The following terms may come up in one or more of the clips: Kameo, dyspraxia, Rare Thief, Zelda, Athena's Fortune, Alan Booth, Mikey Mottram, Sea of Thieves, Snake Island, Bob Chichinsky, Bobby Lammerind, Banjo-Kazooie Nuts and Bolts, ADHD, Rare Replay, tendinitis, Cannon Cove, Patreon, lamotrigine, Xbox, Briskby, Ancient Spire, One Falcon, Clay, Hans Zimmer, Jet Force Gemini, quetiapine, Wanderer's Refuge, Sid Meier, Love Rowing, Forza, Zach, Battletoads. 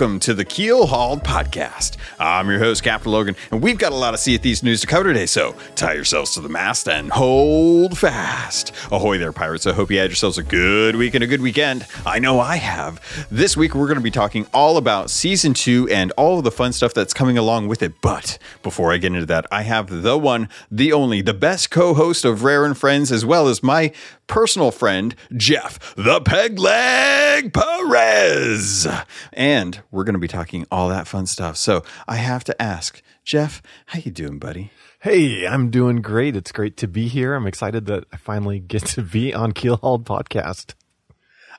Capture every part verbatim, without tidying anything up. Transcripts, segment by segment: welcome to the Keelhauled Podcast. I'm your host, Captain Logan, and we've got a lot of Sea of Thieves news to cover today, so tie yourselves to the mast and hold fast. Ahoy there, pirates. I hope you had yourselves a good week and a good weekend. I know I have. This week, we're going to be talking all about Season two and all of the fun stuff that's coming along with it, but before I get into that, I have the one, the only, the best co-host of Rare and Friends, as well as my personal friend, Jeff the Peg Leg Perez. And we're going to be talking all that fun stuff. So I have to ask, Jeff, how you doing, buddy? Hey, I'm doing great. It's great to be here. I'm excited that I finally get to be on Keelhauled Podcast.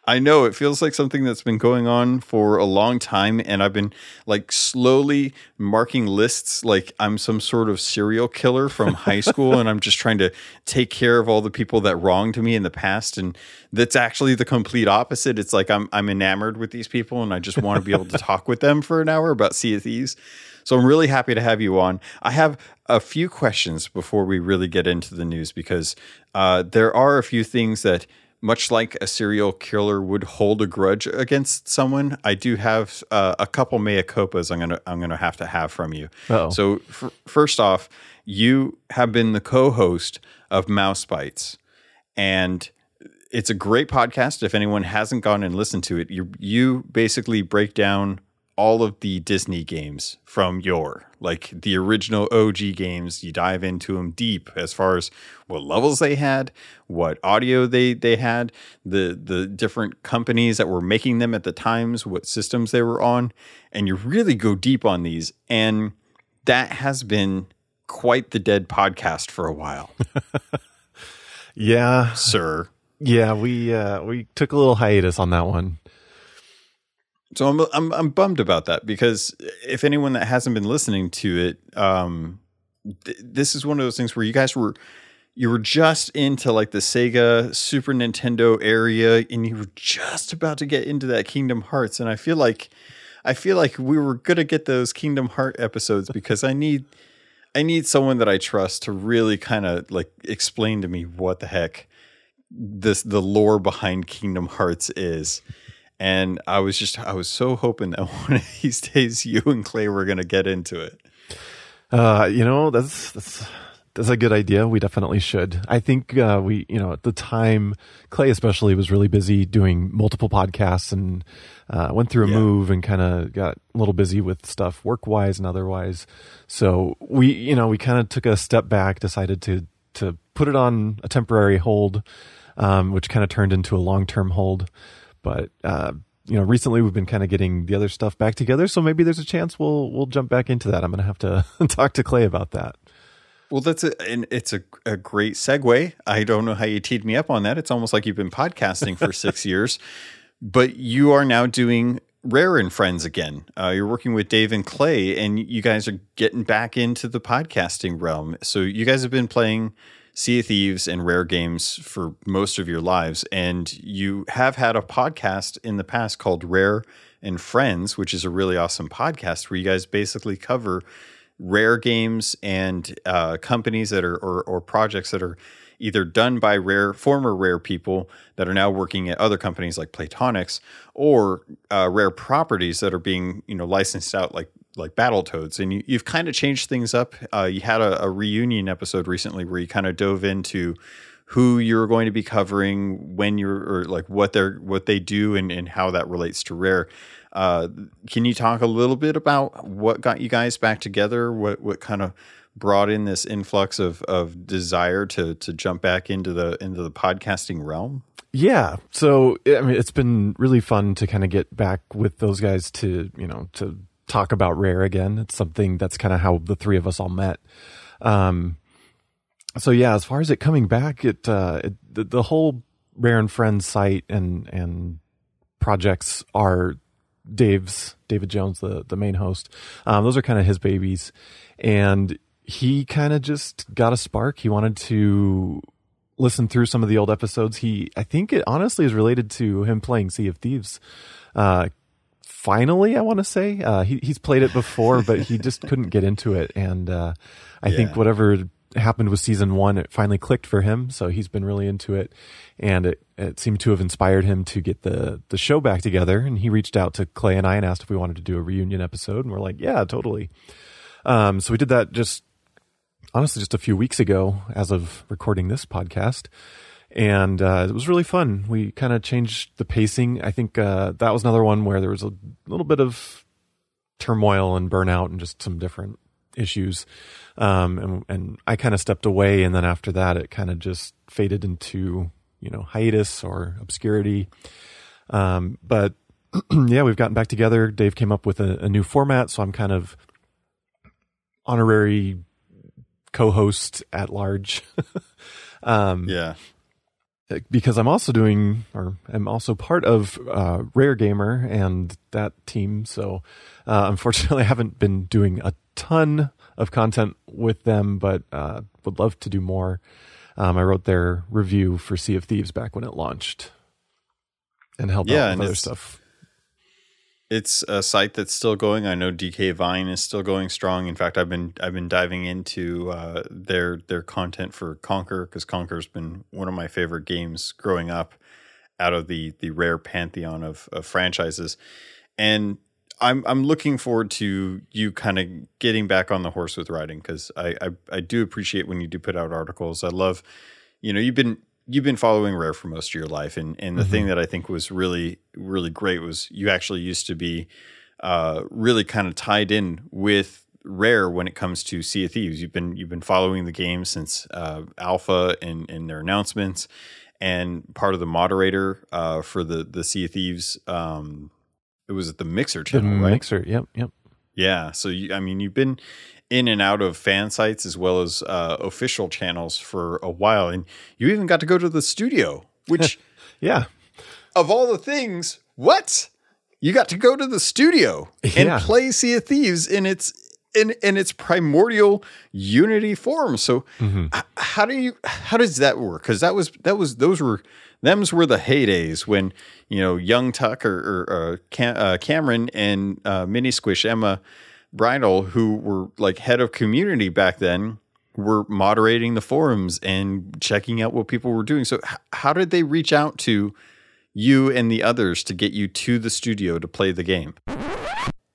I know it feels like something that's been going on for a long time, and I've been like slowly marking lists like I'm some sort of serial killer from high school, and I'm just trying to take care of all the people that wronged me in the past, and that's actually the complete opposite. It's like I'm I'm enamored with these people, and I just want to be able to talk with them for an hour about Sea of Thieves. So I'm really happy to have you on. I have a few questions before we really get into the news, because uh, there are a few things that, much like a serial killer would hold a grudge against someone, I do have uh, a couple mea culpas I'm gonna I'm gonna have to have from you. Uh-oh. So f- first off, you have been the co-host of Mouse Bites, and it's a great podcast. If anyone hasn't gone and listened to it, you you basically break down all of the Disney games from yore, like the original O G games. You dive into them deep as far as what levels they had, what audio they, they had, the, the different companies that were making them at the times, what systems they were on. And you really go deep on these. And that has been quite the dead podcast for a while. Yeah, sir. Yeah. We, uh, we took a little hiatus on that one. So I'm, I'm I'm bummed about that, because if anyone that hasn't been listening to it, um, th- this is one of those things where you guys were you were just into like the Sega Super Nintendo area, and you were just about to get into that Kingdom Hearts, and I feel like I feel like we were gonna get those Kingdom Heart episodes, because I need I need someone that I trust to really kind of like explain to me what the heck this the lore behind Kingdom Hearts is. And I was just, I was so hoping that one of these days you and Clay were going to get into it. Uh, you know, that's, that's, that's a good idea. We definitely should. I think uh, we, you know, at the time, Clay especially was really busy doing multiple podcasts, and uh, went through a yeah. move and kind of got a little busy with stuff work-wise and otherwise. So we, you know, we kind of took a step back, decided to, to put it on a temporary hold, um, which kind of turned into a long-term hold. But, uh, you know, recently we've been kind of getting the other stuff back together. So maybe there's a chance we'll we'll jump back into that. I'm going to have to talk to Clay about that. Well, that's a, and it's a, a great segue. I don't know how you teed me up on that. It's almost like you've been podcasting for six years. But you are now doing Rare and Friends again. Uh, you're working with Dave and Clay, and you guys are getting back into the podcasting realm. So you guys have been playing Sea of Thieves and Rare games for most of your lives, and you have had a podcast in the past called Rare and Friends, which is a really awesome podcast where you guys basically cover Rare games and uh, companies that are or, or projects that are either done by Rare, former Rare people that are now working at other companies like Playtonics, or uh, Rare properties that are being, you know, licensed out like like Battletoads. And you, you've kind of changed things up. Uh, you had a, a reunion episode recently where you kind of dove into who you're going to be covering, when you're, or like what they're, what they do, and, and how that relates to Rare. Uh, can you talk a little bit about what got you guys back together? What, what kind of brought in this influx of, of desire to, to jump back into the, into the podcasting realm? Yeah. So, I mean, it's been really fun to kind of get back with those guys to, you know, to talk about Rare again. It's something that's kind of how the three of us all met. Um, so yeah, as far as it coming back, it, uh, it, the, the whole Rare and Friends site and, and projects are Dave's, David Jones, the, the main host. Um, those are kind of his babies, and he kind of just got a spark. He wanted to listen through some of the old episodes. He, I think it honestly is related to him playing Sea of Thieves, uh, Finally, I want to say uh, he he's played it before, but he just couldn't get into it. And uh, I yeah. think whatever happened with season one, it finally clicked for him. So he's been really into it, and it, it seemed to have inspired him to get the, the show back together. And he reached out to Clay and I and asked if we wanted to do a reunion episode. And we're like, yeah, totally. Um, so we did that just honestly just a few weeks ago as of recording this podcast. And uh, it was really fun. We kind of changed the pacing. I think uh, that was another one where there was a little bit of turmoil and burnout and just some different issues. Um, and, and I kind of stepped away. And then after that, it kind of just faded into, you know, hiatus or obscurity. Um, but yeah, we've gotten back together. Dave came up with a, a new format. So I'm kind of honorary co-host at large. um, yeah. Because I'm also doing, or I'm also part of uh, Rare Gamer and that team. So uh, unfortunately, I haven't been doing a ton of content with them, but uh, would love to do more. Um, I wrote their review for Sea of Thieves back when it launched and helped yeah, out with other stuff. It's a site that's still going. I know D K Vine is still going strong. In fact, I've been I've been diving into uh, their their content for Conker, because Conker's been one of my favorite games growing up, out of the the Rare pantheon of, of franchises. And I'm I'm looking forward to you kind of getting back on the horse with writing, because I, I I do appreciate when you do put out articles. I love, you know, you've been. You've been following Rare for most of your life. And, and the mm-hmm. thing that I think was really, really great was you actually used to be uh, really kind of tied in with Rare when it comes to Sea of Thieves. You've been, you've been following the game since uh, Alpha and, and their announcements, and part of the moderator uh, for the, the Sea of Thieves. Um, it was at the Mixer channel, the right? Mixer. Yep. Yep. Yeah. So, you, I mean, you've been in and out of fan sites as well as uh, official channels for a while. And you even got to go to the studio, which yeah, of all the things, what? You got to go to the studio yeah. and play Sea of Thieves in its, in, in its primordial Unity form. So mm-hmm. h- how do you, how does that work? Cause that was, that was, those were, Them's were the heydays when, you know, young Tuck or, or, or Cam- uh, Cameron and uh, Mini Squish Emma Bridle, who were like head of community back then, were moderating the forums and checking out what people were doing. So h- how did they reach out to you and the others to get you to the studio to play the game?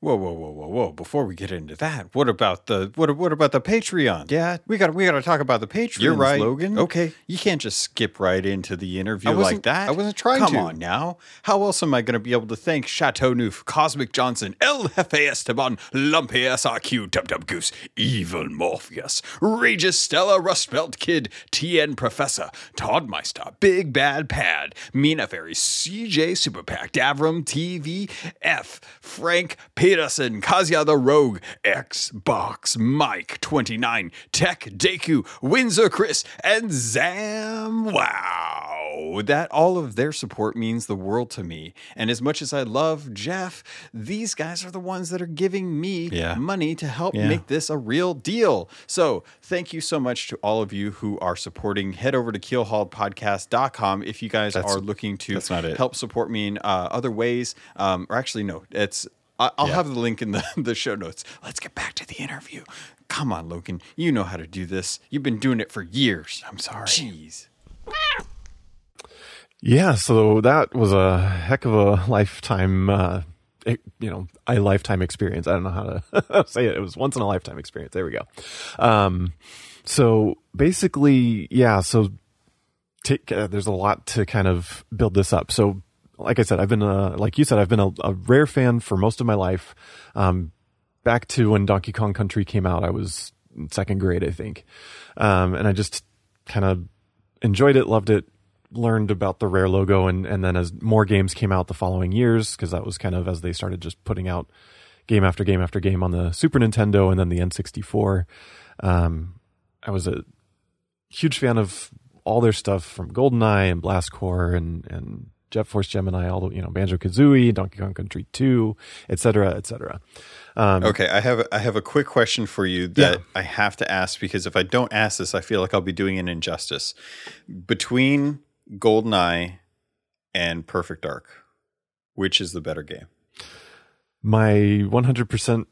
Whoa, whoa, whoa, whoa, whoa! Before we get into that, what about the what? What about the Patreon? Yeah, we got we got to talk about the Patreon. You're right, Logan. Okay, you can't just skip right into the interview like that. I wasn't trying to. Come on now. How else am I going to be able to thank Chateau Neuf, Cosmic Johnson, El Jefe Esteban, Lumpy S R Q, Dub Dub Goose, Evil Morpheus, Regis Stella, Rustbelt Kid, T N Professor, Todd Meister, Big Bad Pad, Mina Fairy, C J Superpack, Davram T V, F Frank P. Peterson, Kazia the Rogue, Xbox, Mike, twenty-nine, Tech, Deku, Windsor, Chris, and Zam. Wow. That all of their support means the world to me. And as much as I love Jeff, these guys are the ones that are giving me yeah. money to help yeah. make this a real deal. So thank you so much to all of you who are supporting. Head over to keelhauled podcast dot com if you guys that's, are looking to help support me in uh, other ways. Um, or actually, no, it's I'll yeah. have the link in the, the show notes. Let's get back to the interview. Come on, Logan. You know how to do this. You've been doing it for years. I'm sorry. Jeez. Yeah, so that was a heck of a lifetime, uh, you know, a lifetime experience. I don't know how to say it. It was once in a lifetime experience. There we go. Um, so basically, yeah, so take, uh, there's a lot to kind of build this up. So like I said, I've been a, like you said, I've been a, a Rare fan for most of my life. Um, back to when Donkey Kong Country came out, I was in second grade, I think. Um, and I just kind of enjoyed it, loved it, learned about the Rare logo. And, and then as more games came out the following years, cause that was kind of as they started just putting out game after game after game on the Super Nintendo and then the N sixty-four. Um, I was a huge fan of all their stuff from GoldenEye and BlastCore and, and, Jet Force Gemini, all the, you know, Banjo-Kazooie, Donkey Kong Country two, et cetera, et cetera. Um, okay, I have I have a quick question for you that yeah. I have to ask, because if I don't ask this, I feel like I'll be doing an injustice. Between GoldenEye and Perfect Dark, which is the better game? My one hundred percent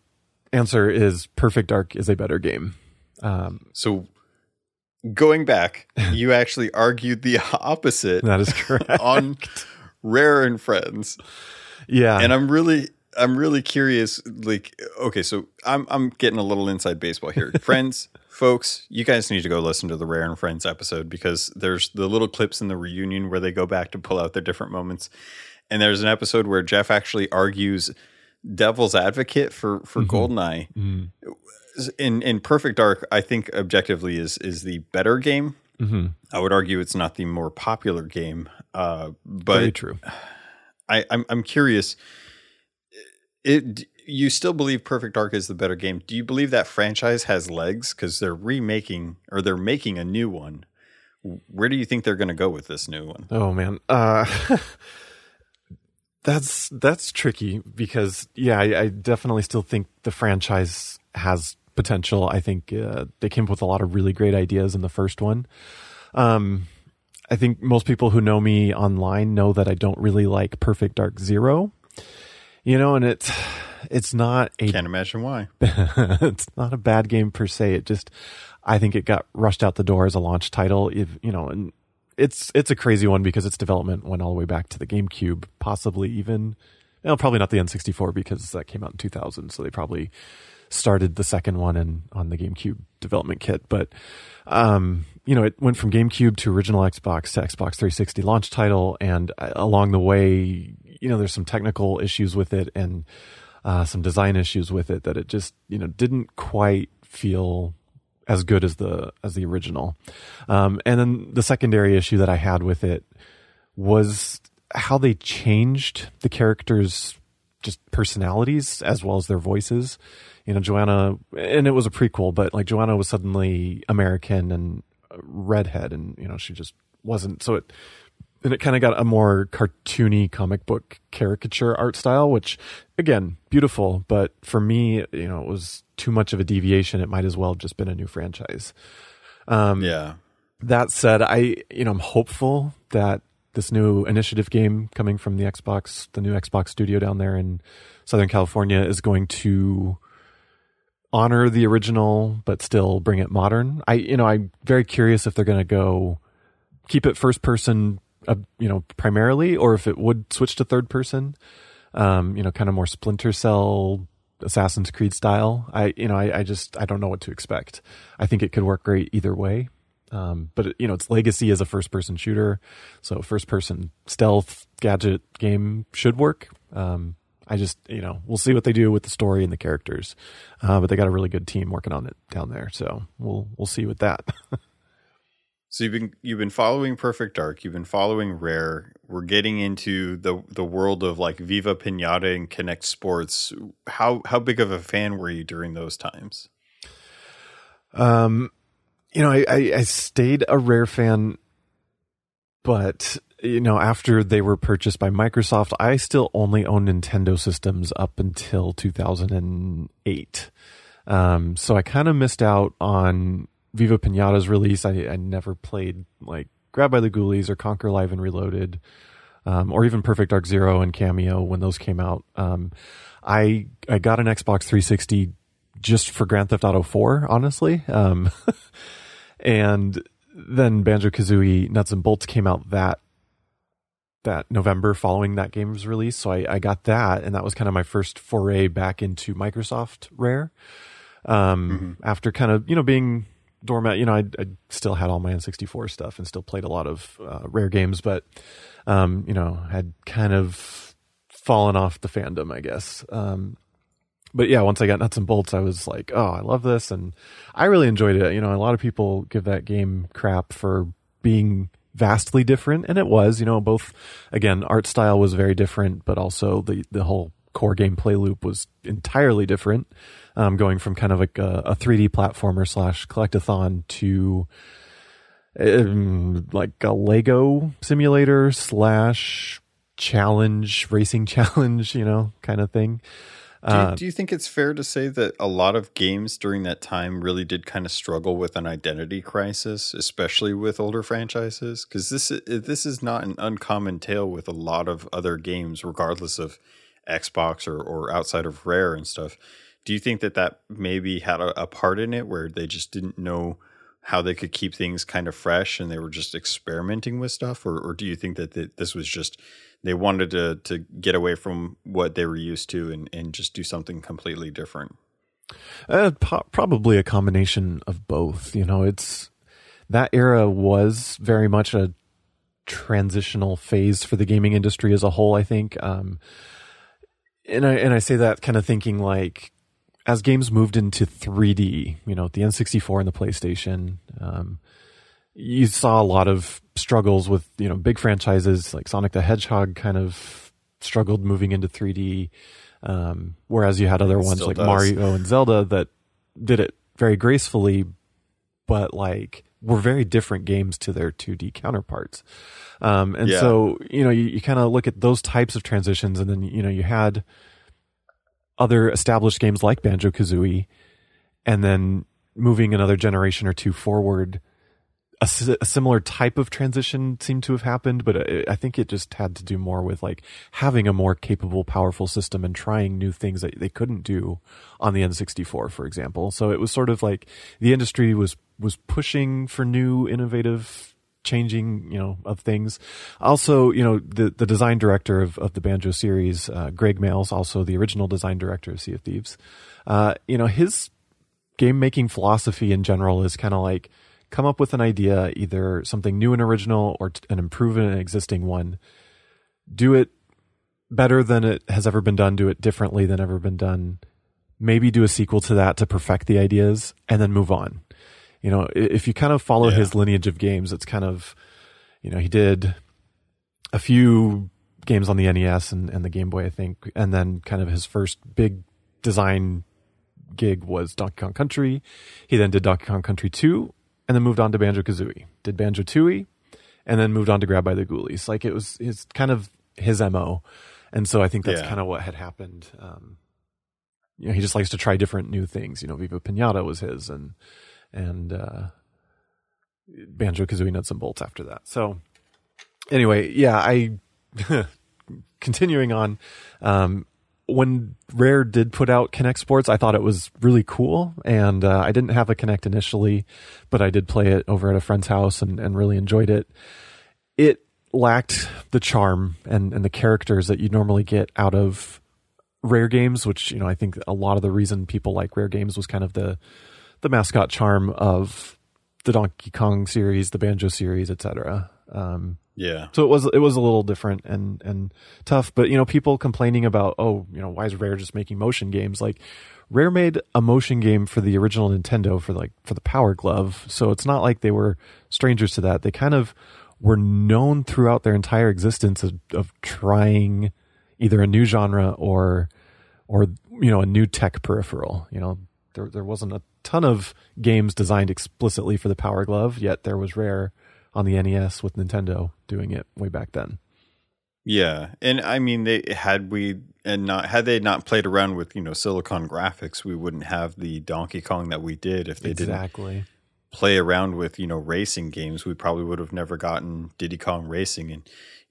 answer is Perfect Dark is a better game. Um, so going back, you actually argued the opposite. That is correct. On Rare and Friends. Yeah. And I'm really I'm really curious, like, okay, so I'm I'm getting a little inside baseball here. Friends, folks, you guys need to go listen to the Rare and Friends episode because there's the little clips in the reunion where they go back to pull out their different moments. And there's an episode where Jeff actually argues devil's advocate for, for mm-hmm. GoldenEye. Mm-hmm. In in Perfect Dark, I think objectively is is the better game. Mm-hmm. I would argue it's not the more popular game. Uh, but very true. I, I'm I'm curious. It you still believe Perfect Dark is the better game? Do you believe that franchise has legs because they're remaking or they're making a new one? Where do you think they're going to go with this new one? Oh man, uh, that's that's tricky because yeah, I, I definitely still think the franchise has potential. I think uh, they came up with a lot of really great ideas in the first one. Um, I think most people who know me online know that I don't really like Perfect Dark Zero, you know, and it's, it's not a, can't imagine why. It's not a bad game per se. It just, I think it got rushed out the door as a launch title. If you know, and it's, it's a crazy one because its development went all the way back to the GameCube, possibly even, well, probably not the N sixty-four because that came out in two thousand. So they probably started the second one in on the GameCube development kit, but um you know, it went from GameCube to original Xbox to Xbox three sixty launch title, and uh, along the way, you know, there's some technical issues with it and uh some design issues with it that it just, you know, didn't quite feel as good as the as the original. Um and then the secondary issue that I had with it was how they changed the characters' just personalities as well as their voices. You know, Joanna, and it was a prequel, but like Joanna was suddenly American and redhead, and you know, she just wasn't. So it, and it kind of got a more cartoony comic book caricature art style, which again, beautiful, but for me, you know, it was too much of a deviation. It might as well have just been a new franchise. Um, yeah. That said, I, you know, I'm hopeful that this new initiative game coming from the Xbox, the new Xbox studio down there in Southern California, is going to honor the original, but still bring it modern. I, you know, I'm very curious if they're going to go keep it first person, uh, you know, primarily, or if it would switch to third person, um, you know, kind of more Splinter Cell, Assassin's Creed style. I, you know, I, I just, I don't know what to expect. I think it could work great either way. Um, but you know, its legacy as a first-person shooter, so first-person stealth gadget game should work. Um, I just, you know, we'll see what they do with the story and the characters. Uh, but they got a really good team working on it down there, so we'll we'll see with that. So you've been you've been following Perfect Dark, you've been following Rare. We're getting into the the world of like Viva Piñata and Connect Sports. How how big of a fan were you during those times? Um. You know, I, I, I stayed a Rare fan, but, you know, after they were purchased by Microsoft, I still only owned Nintendo systems up until two thousand eight. Um, so I kind of missed out on Viva Piñata's release. I, I never played, like, Grabbed by the Ghoulies or Conker Live and Reloaded, um, or even Perfect Dark Zero and Kameo when those came out. Um, I I got an Xbox three sixty just for Grand Theft Auto four, honestly. Um And then Banjo-Kazooie Nuts and Bolts came out that that November following that game's release. So I, I got that, and that was kind of my first foray back into Microsoft Rare. Um, mm-hmm. After kind of, you know, being dormant, you know, I, I still had all my N sixty-four stuff and still played a lot of uh, Rare games, but, um, you know, had kind of fallen off the fandom, I guess. Um But yeah, once I got Nuts and Bolts, I was like, oh, I love this. And I really enjoyed it. You know, a lot of people give that game crap for being vastly different. And it was, you know, both, again, art style was very different, but also the, the whole core gameplay loop was entirely different. Um, going from kind of like a, a three D platformer slash collectathon to um, like a Lego simulator slash challenge, racing challenge, you know, kind of thing. Do you, do you think it's fair to say that a lot of games during that time really did kind of struggle with an identity crisis, especially with older franchises? Because this, this is not an uncommon tale with a lot of other games, regardless of Xbox or, or outside of Rare and stuff. Do you think that that maybe had a, a part in it where they just didn't know how they could keep things kind of fresh and they were just experimenting with stuff? Or, or do you think that they, this was just they wanted to to get away from what they were used to and, and just do something completely different? Uh, po- probably a combination of both. You know, it's that era was very much a transitional phase for the gaming industry as a whole, I think. Um, and I and I say that kind of thinking like, as games moved into three D, you know, the N sixty-four and the PlayStation, um, you saw a lot of struggles with, you know, big franchises like Sonic the Hedgehog kind of struggled moving into three D, um, whereas you had other it ones like does. Mario and Zelda that did it very gracefully, but like were very different games to their two D counterparts. Um, and yeah. so, you know, you, you kind of look at those types of transitions, and then, you know, you had other established games like Banjo-Kazooie, and then moving another generation or two forward, a, a similar type of transition seemed to have happened, but it, I think it just had to do more with like having a more capable, powerful system and trying new things that they couldn't do on the N sixty-four, for example. So it was sort of like the industry was was pushing for new, innovative changing, you know, of things. Also, you know, the the design director of, of the Banjo series, uh, Greg Males, also the original design director of Sea of Thieves, uh, you know, his game making philosophy in general is kind of like come up with an idea, either something new and original or t- an improvement in an existing one. Do it better than it has ever been done. Do it differently than ever been done. Maybe do a sequel to that to perfect the ideas and then move on. You know, if you kind of follow yeah. his lineage of games, it's kind of, you know, he did a few games on the N E S and, and the Game Boy, I think. And then kind of his first big design gig was Donkey Kong Country. He then did Donkey Kong Country two and then moved on to Banjo-Kazooie. Did Banjo-Tooie and then moved on to Grabbed by the Ghoulies. Like it was it's kind of his M O. And so I think that's yeah. kind of what had happened. Um, you know, he just likes to try different new things. You know, Viva Piñata was his and... and uh, Banjo-Kazooie Nuts and Bolts after that. So anyway, yeah, I continuing on, um, when Rare did put out Kinect Sports, I thought it was really cool, and uh, I didn't have a Kinect initially, but I did play it over at a friend's house and, and really enjoyed it. It lacked the charm and, and the characters that you normally get out of Rare games, which, you know, I think a lot of the reason people like Rare games was kind of the the mascot charm of the Donkey Kong series, the Banjo series, et cetera. Um, yeah. So it was, it was a little different and, and tough, but you know, people complaining about, oh, you know, why is Rare just making motion games? Like Rare made a motion game for the original Nintendo for like, for the Power Glove. So it's not like they were strangers to that. They kind of were known throughout their entire existence of, of trying either a new genre or, or, you know, a new tech peripheral. You know, there, there wasn't a ton of games designed explicitly for the Power Glove, yet there was Rare on the N E S with Nintendo doing it way back then. Yeah, and I mean, they had we and not had they not played around with, you know, silicon graphics, we wouldn't have the Donkey Kong that we did. If they exactly. didn't play around with, you know, racing games, we probably would have never gotten Diddy Kong Racing. And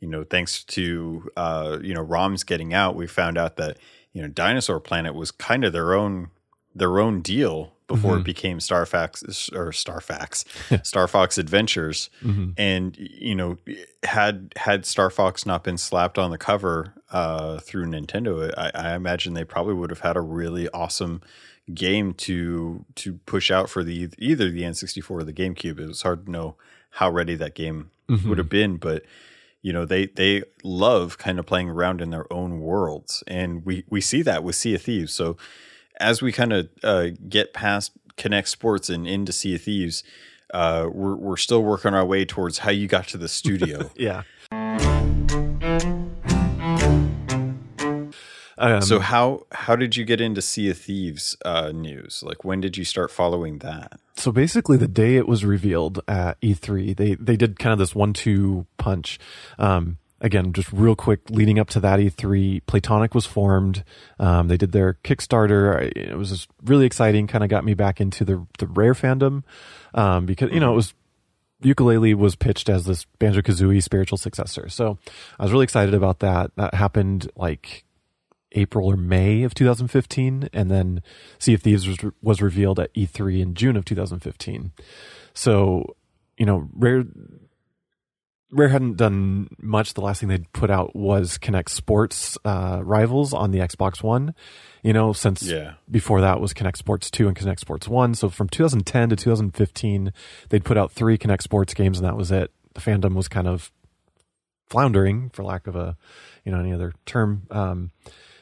you know, thanks to uh, you know, ROMs getting out, we found out that, you know, Dinosaur Planet was kind of their own their own deal. Before mm-hmm. it became Starfax or Starfax, Star Fox Adventures, mm-hmm. and you know, had had Star Fox not been slapped on the cover uh, through Nintendo, I, I imagine they probably would have had a really awesome game to to push out for the either the N sixty-four or the GameCube. It was hard to know how ready that game mm-hmm. would have been, but you know, they they love kind of playing around in their own worlds, and we we see that with Sea of Thieves. So as we kind of uh, get past Kinect Sports and into Sea of Thieves, uh, we're, we're still working our way towards how you got to the studio. yeah. Um, so how how did you get into Sea of Thieves uh, news? Like, when did you start following that? So basically, the day it was revealed at E three, they they did kind of this one two punch. Um, Again, just real quick, leading up to that E three, Playtonic was formed. Um, they did their Kickstarter. It was just really exciting. Kind of got me back into the the Rare fandom um, because, you know, it was Yooka-Laylee was pitched as this Banjo-Kazooie spiritual successor. So I was really excited about that. That happened like April or May of two thousand fifteen, and then Sea of Thieves was, re- was revealed at E three in June of two thousand fifteen. So, you know, Rare Rare hadn't done much. The last thing they'd put out was Kinect Sports uh, Rivals on the Xbox One, you know, since yeah. before that was Kinect Sports two and Kinect Sports one. So from two thousand ten to two thousand fifteen, they'd put out three Kinect Sports games, and that was it. The fandom was kind of floundering, for lack of a, you know, any other term, um,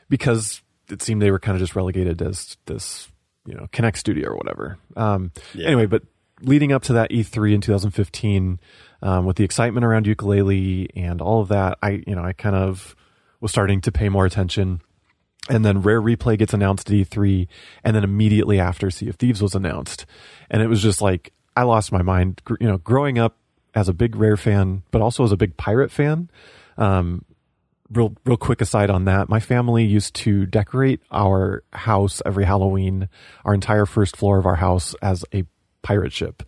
because it seemed they were kind of just relegated as this, you know, Kinect studio or whatever. Um, yeah. Anyway, but leading up to that E three in two thousand fifteen, um, with the excitement around Yooka-Laylee and all of that, I, you know, I kind of was starting to pay more attention. And then Rare Replay gets announced at E three, and then immediately after Sea of Thieves was announced. And it was just like, I lost my mind. You know, growing up as a big Rare fan, but also as a big Pirate fan. Um, real, real quick aside on that, my family used to decorate our house every Halloween, our entire first floor of our house, as a pirate ship.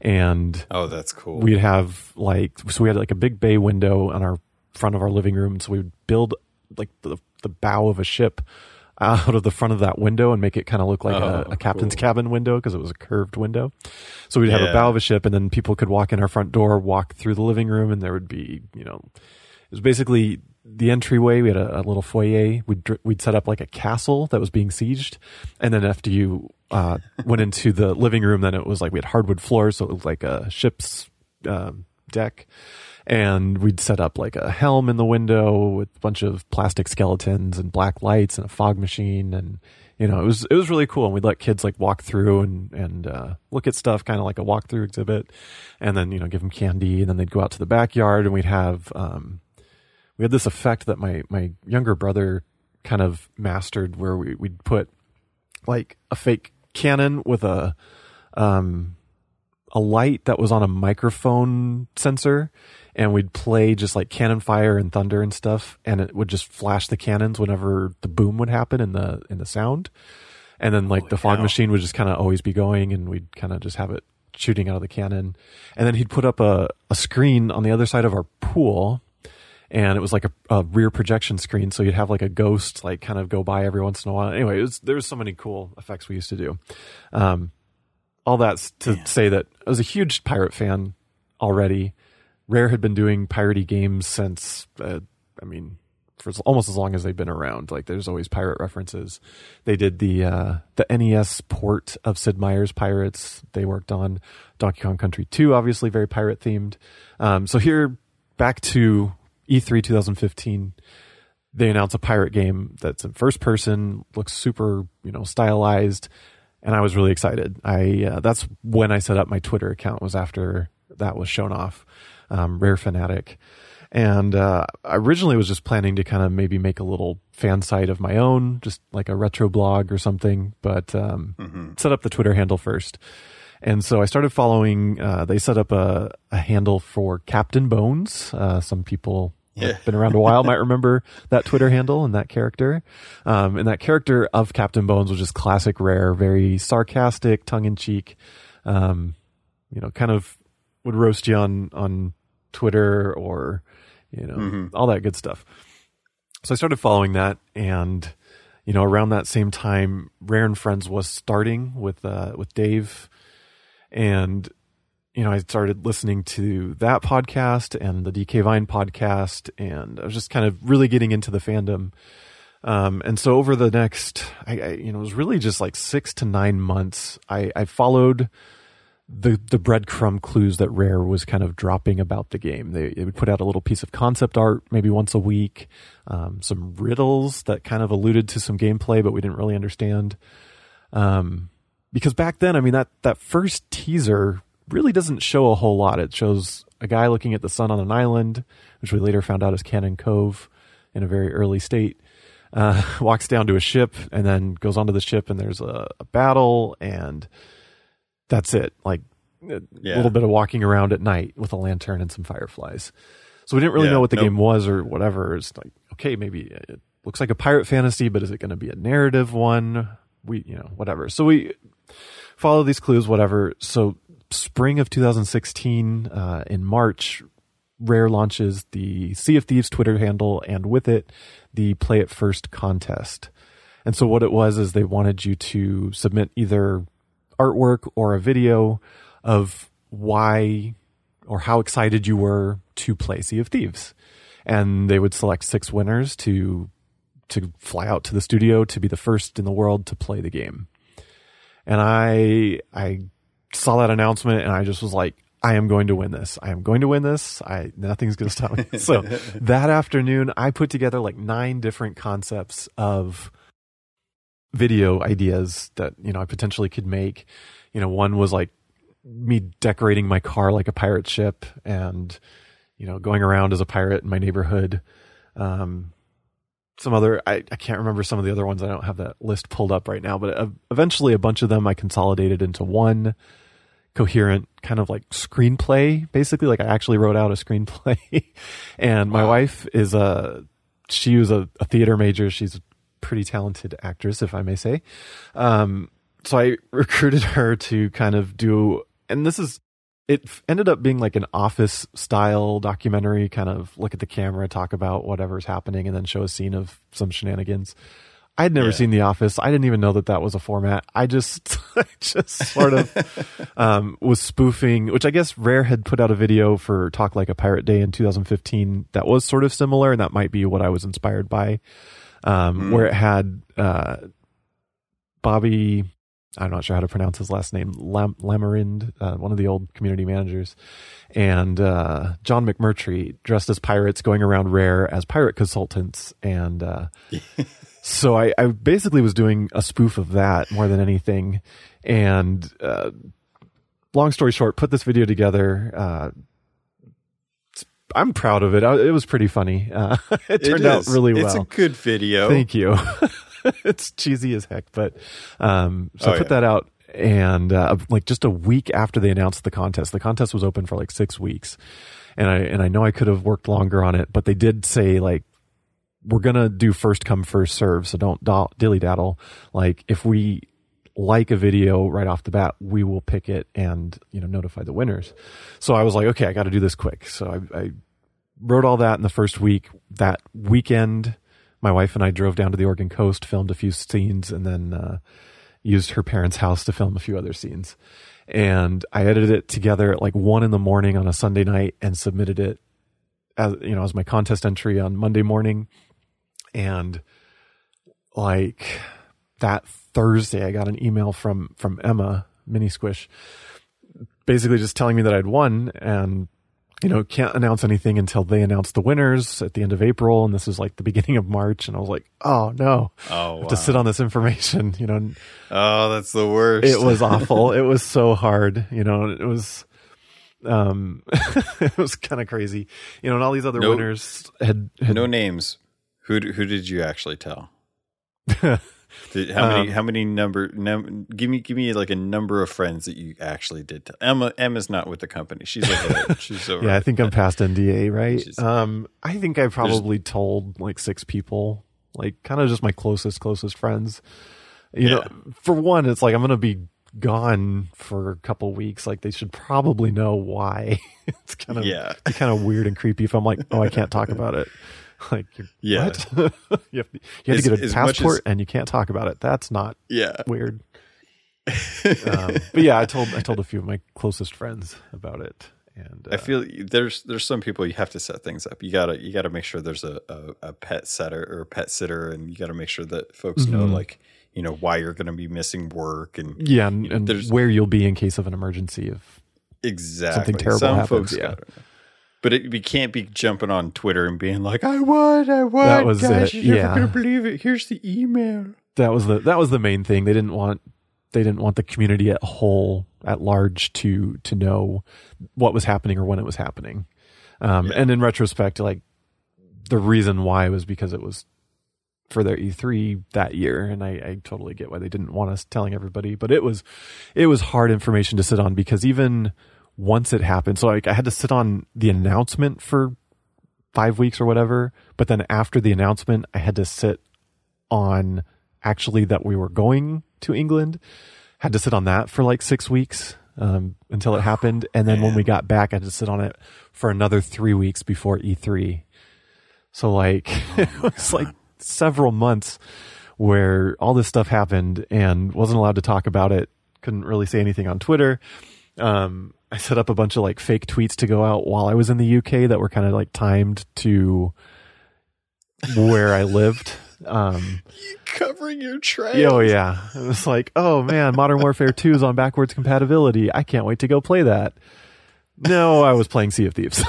And oh, that's cool. We'd have like, so we had like a big bay window on our front of our living room. So we would build like the, the bow of a ship out of the front of that window and make it kind of look like oh, a, a captain's cool. cabin window, because it was a curved window. So we'd have yeah. a bow of a ship, and then people could walk in our front door, walk through the living room, and there would be, you know, it was basically the entryway. We had a, a little foyer. We'd, we'd set up like a castle that was being sieged. And then after you uh, went into the living room, then it was like we had hardwood floors, so it was like a ship's um, deck. And we'd set up like a helm in the window with a bunch of plastic skeletons and black lights and a fog machine. And, you know, it was, it was really cool. And we'd let kids like walk through and, and, uh, look at stuff, kind of like a walkthrough exhibit, and then, you know, give them candy. And then they'd go out to the backyard, and we'd have, um, we had this effect that my, my younger brother kind of mastered, where we, we'd put like a fake cannon with a, um, a light that was on a microphone sensor, and we'd play just like cannon fire and thunder and stuff, and it would just flash the cannons whenever the boom would happen in the in the sound. And then like Holy the fog cow. machine would just kind of always be going, and we'd kind of just have it shooting out of the cannon. And then he'd put up a, a screen on the other side of our pool, and it was like a, a rear projection screen, so you'd have like a ghost like kind of go by every once in a while. Anyway, it was, there was so many cool effects we used to do. Um, all that's to Man. say that I was a huge pirate fan already. Rare had been doing piratey games since, uh, I mean, for almost as long as they've been around. Like, there's always pirate references. They did the uh, the N E S port of Sid Meier's Pirates. They worked on Donkey Kong Country two, obviously very pirate themed. Um, so here, back to E three twenty fifteen, they announced a pirate game that's in first person, looks super, you know, stylized. And I was really excited. I uh, that's when I set up my Twitter account, was after that was shown off, um, Rare Fanatic. And uh, I originally was just planning to kind of maybe make a little fan site of my own, just like a retro blog or something, but um, mm-hmm. set up the Twitter handle first. And so I started following, uh, they set up a, a handle for Captain Bones. Uh, some people yeah. been around a while might remember that Twitter handle and that character, um and that character of Captain Bones was just classic Rare, very sarcastic, tongue-in-cheek, um you know, kind of would roast you on on Twitter, or you know, mm-hmm. all that good stuff. So I started following that, and you know, around that same time Rare and Friends was starting with uh with Dave, and you know, I started listening to that podcast and the D K Vine podcast, and I was just kind of really getting into the fandom. Um, and so over the next, I, I, you know, it was really just like six to nine months. I, I followed the the breadcrumb clues that Rare was kind of dropping about the game. They, they would put out a little piece of concept art maybe once a week, um, some riddles that kind of alluded to some gameplay, but we didn't really understand. Um, because back then, I mean, that that first teaser really doesn't show a whole lot. It shows a guy looking at the sun on an island, which we later found out is Cannon Cove in a very early state, uh, walks down to a ship, and then goes onto the ship, and there's a, a battle, and that's it. Like a yeah. little bit of walking around at night with a lantern and some fireflies. So we didn't really yeah, know what the nope. game was or whatever. It's like, okay, maybe it looks like a pirate fantasy, but is it going to be a narrative one? We, you know, whatever. So we follow these clues, whatever. So spring of twenty sixteen, uh, in March, Rare launches the Sea of Thieves Twitter handle, and with it, the Play It First contest. And so what it was is they wanted you to submit either artwork or a video of why or how excited you were to play Sea of Thieves. And they would select six winners to to fly out to the studio to be the first in the world to play the game. And I I saw that announcement and I just was like, I am going to win this. I am going to win this. I nothing's going to stop me. So that afternoon, I put together like nine different concepts of video ideas that, you know, I potentially could make. You know, one was like me decorating my car like a pirate ship and, you know, going around as a pirate in my neighborhood. Um, some other, I, I can't remember some of the other ones. I don't have that list pulled up right now, but uh, eventually a bunch of them I consolidated into one coherent kind of like screenplay, basically. Like I actually wrote out a screenplay. And my wow. wife is a, she was a, a theater major. She's a pretty talented actress, if I may say. Um, so I recruited her to kind of do, and this is, it ended up being like an office style documentary, kind of look at the camera, talk about whatever's happening, and then show a scene of some shenanigans. I'd never yeah. seen The Office. I didn't even know that that was a format. I just, I just sort of um, was spoofing, which I guess Rare had put out a video for Talk Like a Pirate Day in two thousand fifteen that was sort of similar, and that might be what I was inspired by, um, mm-hmm. where it had uh, Bobby, I'm not sure how to pronounce his last name, Lam- Lamarind, uh, one of the old community managers, and uh, John McMurtry dressed as pirates going around Rare as pirate consultants, and... Uh, So I, I basically was doing a spoof of that more than anything. And uh, long story short, put this video together. Uh, I'm proud of it. I, it was pretty funny. Uh, it turned it out really well. It's a good video. Thank you. It's cheesy as heck. But um, so oh, I put yeah. that out. And uh, like just a week after they announced the contest, the contest was open for like six weeks. And I, and I know I could have worked longer on it, but they did say like, we're going to do first come first serve. So don't do- dilly daddle. Like if we like a video right off the bat, we will pick it and, you know, notify the winners. So I was like, okay, I got to do this quick. So I, I wrote all that in the first week. That weekend, my wife and I drove down to the Oregon coast, filmed a few scenes, and then, uh, used her parents' house to film a few other scenes. And I edited it together at like one in the morning on a Sunday night and submitted it as, you know, as my contest entry on Monday morning. And like that Thursday, I got an email from, from Emma, Mini Squish, basically just telling me that I'd won and, you know, can't announce anything until they announce the winners at the end of April. And this was like the beginning of March. And I was like, oh no, oh, wow. I have to sit on this information, you know? Oh, that's the worst. It was awful. It was so hard. You know, it was, um, it was kind of crazy, you know, and all these other no, winners had, had no names. Who who did you actually tell? Did, how many um, how many number? Num, give me give me like a number of friends that you actually did tell. Emma Emma's not with the company. She's over. She's over. Yeah, I think I'm past N D A, right? She's, um, I think I probably told like six people, like kind of just my closest closest friends. You yeah. know, for one, it's like I'm gonna be gone for a couple weeks. Like they should probably know why. It's kind of yeah. It's kind of weird and creepy if I'm like, oh, I can't talk about it. Like, yeah, you have, you have as, to get a passport as, and you can't talk about it. That's not yeah. weird. um, but yeah, I told I told a few of my closest friends about it, and uh, I feel there's there's some people you have to set things up. You gotta you gotta make sure there's a, a, a pet setter or a pet sitter, and you gotta make sure that folks mm-hmm. know like you know why you're gonna be missing work and yeah, and, you know, and where you'll be in case of an emergency if exactly something terrible some happens. Folks yeah. gotta, But it, we can't be jumping on Twitter and being like, "I won, I won, that was guys! It. You're yeah. never gonna believe it. Here's the email." That was the that was the main thing. They didn't want they didn't want the community at whole at large to to know what was happening or when it was happening. Um, yeah. And in retrospect, like the reason why was because it was for their E three that year, and I, I totally get why they didn't want us telling everybody. But it was it was hard information to sit on because even. Once it happened, so like I had to sit on the announcement for five weeks or whatever, but then after the announcement, I had to sit on actually that we were going to England, had to sit on that for like six weeks. um, until it happened. And then Man. when we got back, I had to sit on it for another three weeks before E three. So like, oh it was God. like several months where all this stuff happened and wasn't allowed to talk about it. Couldn't really say anything on Twitter. Um, I set up a bunch of like fake tweets to go out while I was in the U K that were kind of like timed to where I lived. Um, you covering your trail. Yeah, oh yeah. It was like, oh man, Modern Warfare two is on backwards compatibility. I can't wait to go play that. No, I was playing Sea of Thieves.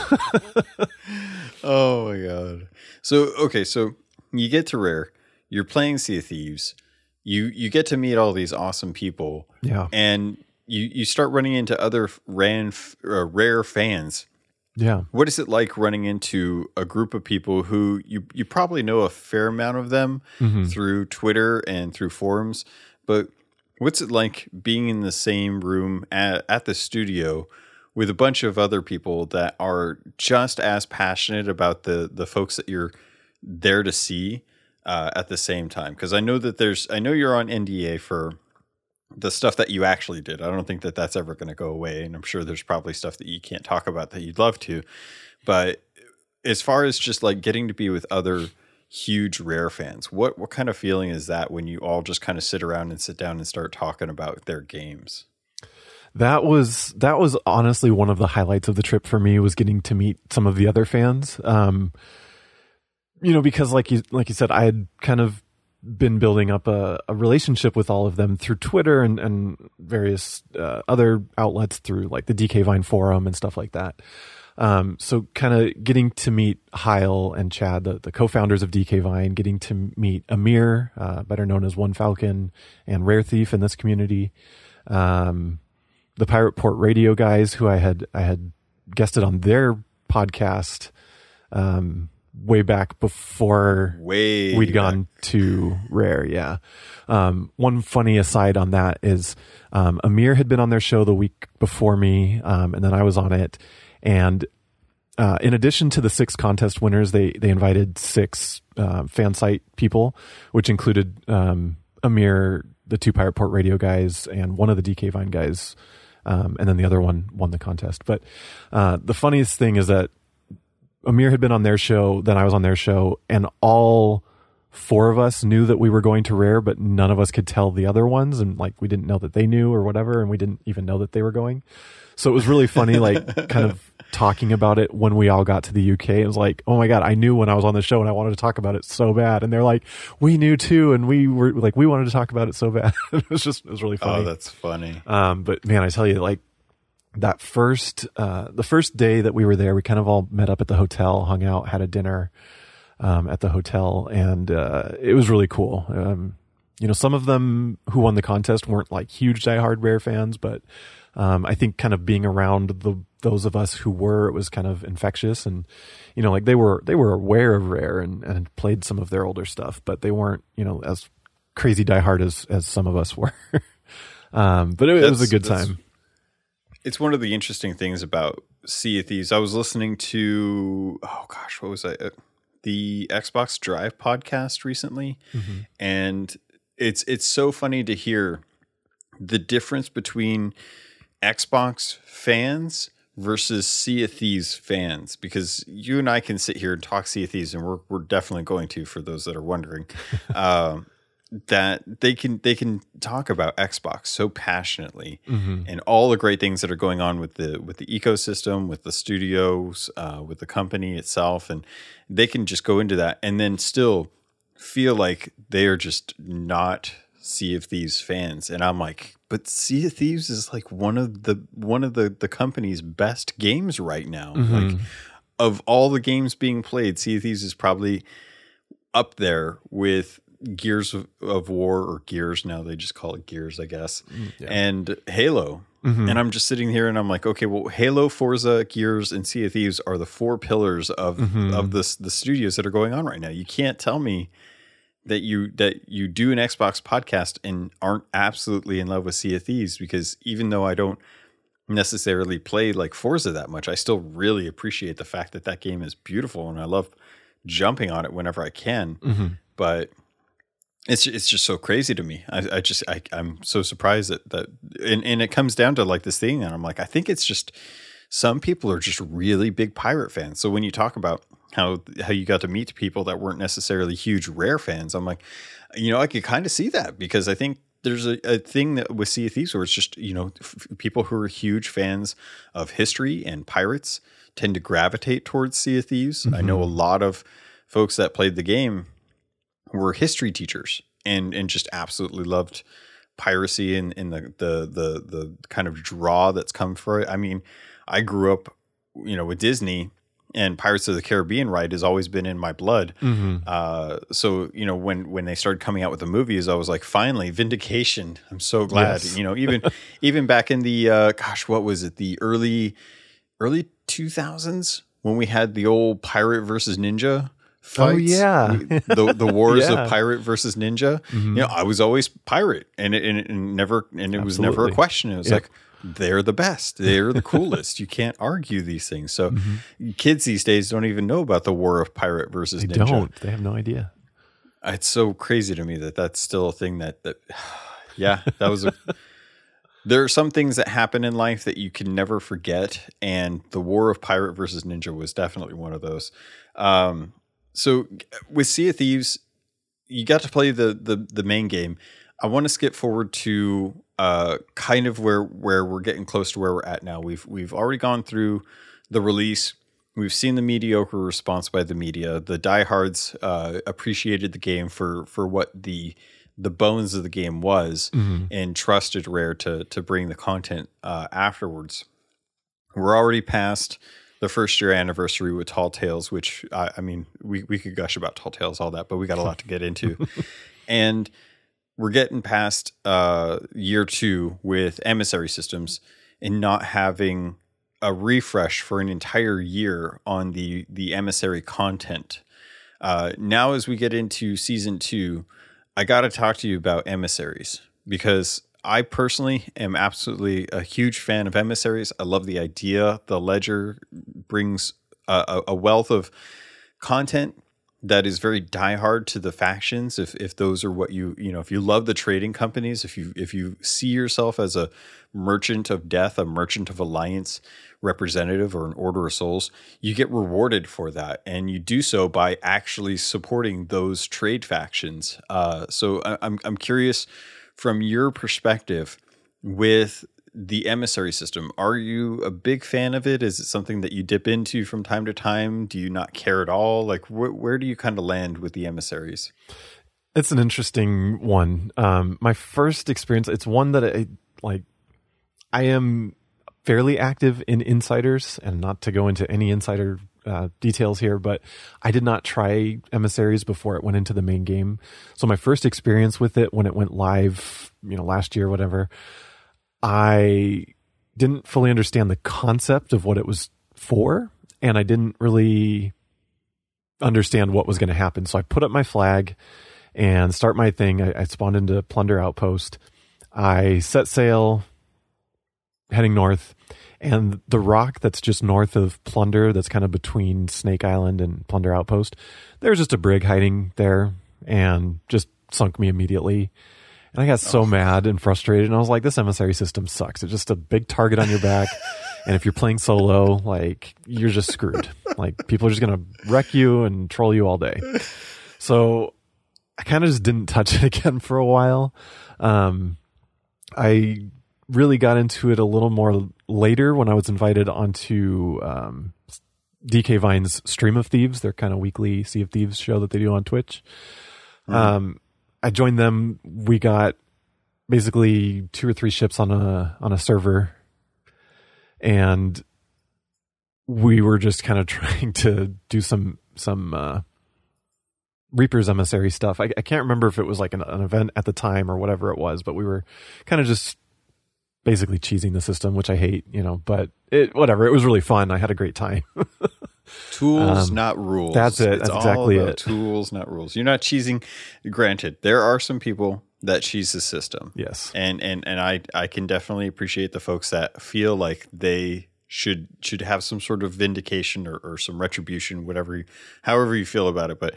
Oh my God. So, okay. So you get to Rare, you're playing Sea of Thieves. You, you get to meet all these awesome people. Yeah. And you, you start running into other ran, uh, Rare fans. Yeah. What is it like running into a group of people who you, you probably know a fair amount of them mm-hmm. through Twitter and through forums, but what's it like being in the same room at, at the studio with a bunch of other people that are just as passionate about the, the folks that you're there to see uh, at the same time? Because I know that there's, I know you're on N D A for the stuff that you actually did. I don't think that that's ever going to go away. And I'm sure there's probably stuff that you can't talk about that you'd love to, but as far as just like getting to be with other huge Rare fans, what, what kind of feeling is that when you all just kind of sit around and sit down and start talking about their games? That was, that was honestly one of the highlights of the trip for me, was getting to meet some of the other fans. Um, you know, because like you, like you said, I had kind of been building up a, a relationship with all of them through Twitter and, and various uh, other outlets through like the D K Vine forum and stuff like that. Um, so kind of getting to meet Heil and Chad, the, the co-founders of D K Vine, getting to meet Amir, uh, better known as One Falcon and Rare Thief in this community. Um, the Pirate Port Radio guys who I had, I had guested on their podcast, um, way back before way we'd gone back. to Rare. Yeah. Um, one funny aside on that is, um, Amir had been on their show the week before me. Um, and then I was on it. And, uh, in addition to the six contest winners, they, they invited six, uh, fan site people, which included, um, Amir, the two Pirate Port Radio guys, and one of the D K Vine guys. Um, and then the other one won the contest. But, uh, the funniest thing is that Amir had been on their show, then I was on their show, and all four of us knew that we were going to Rare, but none of us could tell the other ones. And like, we didn't know that they knew or whatever. And we didn't even know that they were going. So it was really funny, like kind of talking about it when we all got to the U K. It was like, oh my God, I knew when I was on the show and I wanted to talk about it so bad. And they're like, we knew too. And we were like, we wanted to talk about it so bad. It was just, it was really funny. Oh, that's funny. Um, but man, I tell you, like, that first, uh, the first day that we were there, we kind of all met up at the hotel, hung out, had a dinner, um, at the hotel. And, uh, it was really cool. Um, you know, some of them who won the contest weren't like huge diehard Rare fans, but, um, I think kind of being around the, those of us who were, it was kind of infectious. And, you know, like they were, they were aware of Rare and, and played some of their older stuff, but they weren't, you know, as crazy diehard as, as some of us were. um, but it, it was a good time. It's one of the interesting things about Sea of Thieves. I was listening to, oh gosh, what was I? The Xbox Drive podcast recently. Mm-hmm. And it's it's so funny to hear the difference between Xbox fans versus Sea of Thieves fans. Because you and I can sit here and talk Sea of Thieves, and we're, we're definitely going to, for those that are wondering. um that they can they can talk about Xbox so passionately mm-hmm. and all the great things that are going on with the with the ecosystem, with the studios, uh, with the company itself. And they can just go into that and then still feel like they are just not Sea of Thieves fans. And I'm like, but Sea of Thieves is like one of the one of the, the company's best games right now. Mm-hmm. Like of all the games being played, Sea of Thieves is probably up there with Gears of, of War, or Gears now, they just call it Gears, I guess, yeah. and Halo. Mm-hmm. And I'm just sitting here and I'm like, okay, well, Halo, Forza, Gears, and Sea of Thieves are the four pillars of mm-hmm. of this the studios that are going on right now. You can't tell me that you that you do an Xbox podcast and aren't absolutely in love with Sea of Thieves, because even though I don't necessarily play like Forza that much, I still really appreciate the fact that that game is beautiful and I love jumping on it whenever I can. Mm-hmm. But It's it's just so crazy to me. I, I just I, I'm so surprised that that and, and it comes down to like this thing, and I'm like, I think it's just some people are just really big pirate fans. So when you talk about how how you got to meet people that weren't necessarily huge Rare fans, I'm like, you know, I could kind of see that, because I think there's a, a thing that with Sea of Thieves where it's just, you know, f- people who are huge fans of history and pirates tend to gravitate towards Sea of Thieves. Mm-hmm. I know a lot of folks that played the game were history teachers and and just absolutely loved piracy and, and the, the the the kind of draw that's come for it. I mean, I grew up, you know, with Disney, and Pirates of the Caribbean ride has always been in my blood. Mm-hmm. Uh, so, you know, when when they started coming out with the movies, I was like, finally, vindication. I'm so glad. Yes. You know, even even back in the, uh, gosh, what was it? The early, early two thousands when we had the old pirate versus ninja fights. Oh, yeah. the the wars yeah. of pirate versus ninja. Mm-hmm. You know, I was always pirate, and it, and it never, and it Absolutely. was never a question. It was yeah. like, they're the best. They're the coolest. You can't argue these things. So mm-hmm. kids these days don't even know about the war of pirate versus they ninja. They don't. They have no idea. It's so crazy to me that that's still a thing that, that yeah, that was a, there are some things that happen in life that you can never forget. And the war of pirate versus ninja was definitely one of those. Um, so with Sea of Thieves, you got to play the, the, the main game. I want to skip forward to uh, kind of where where we're getting close to where we're at now. We've we've already gone through the release. We've seen the mediocre response by the media. The diehards uh, appreciated the game for for what the the bones of the game was, mm-hmm. and trusted Rare to to bring the content uh, afterwards. We're already past the first year anniversary with Tall Tales, which I, I mean we we could gush about Tall Tales all that, but we got a lot to get into, and we're getting past uh, year two with Emissary Systems and not having a refresh for an entire year on the, the Emissary content. Uh, now, as we get into season two, I got to talk to you about Emissaries, because I personally am absolutely a huge fan of Emissaries. I love the idea. The ledger brings a, a wealth of content that is very diehard to the factions. If if those are what you, you know, if you love the trading companies, if you if you see yourself as a merchant of death, a merchant of alliance representative, or an order of souls, you get rewarded for that. And you do so by actually supporting those trade factions. Uh, so I, I'm I'm curious from your perspective with the Emissary System. Are you a big fan of it? Is it something that you dip into from time to time? Do you not care at all? Like, wh- where do you kind of land with the Emissaries? It's an interesting one. Um, my first experience, it's one that I like. I am fairly active in insiders, and not to go into any insider uh, details here, but I did not try Emissaries before it went into the main game. So my first experience with it when it went live, you know, last year, whatever, I didn't fully understand the concept of what it was for, and I didn't really understand what was going to happen. So I put up my flag and start my thing. I, I spawned into Plunder Outpost. I set sail, heading north, and the rock that's just north of Plunder, that's kind of between Snake Island and Plunder Outpost, there's just a brig hiding there, and just sunk me immediately. And I got so mad and frustrated, and I was like, this Emissary System sucks. It's just a big target on your back, and if you're playing solo, like, you're just screwed. Like, people are just going to wreck you and troll you all day. So I kind of just didn't touch it again for a while. Um, I really got into it a little more later when I was invited onto um, D K Vine's Stream of Thieves, their kind of weekly Sea of Thieves show that they do on Twitch. Mm-hmm. Um I joined them. We got basically two or three ships on a on a server, and we were just kind of trying to do some some uh, Reaper's Emissary stuff. I, I can't remember if it was like an, an event at the time or whatever it was, but we were kind of just basically cheesing the system, which I hate, you know. But it whatever. It was really fun. I had a great time. Tools, um, not rules. That's it. That's it's exactly it. Tools, not rules. You're not cheesing. Granted, there are some people that cheese the system. Yes. And and and I, I can definitely appreciate the folks that feel like they should should have some sort of vindication or, or some retribution, whatever you, however you feel about it. But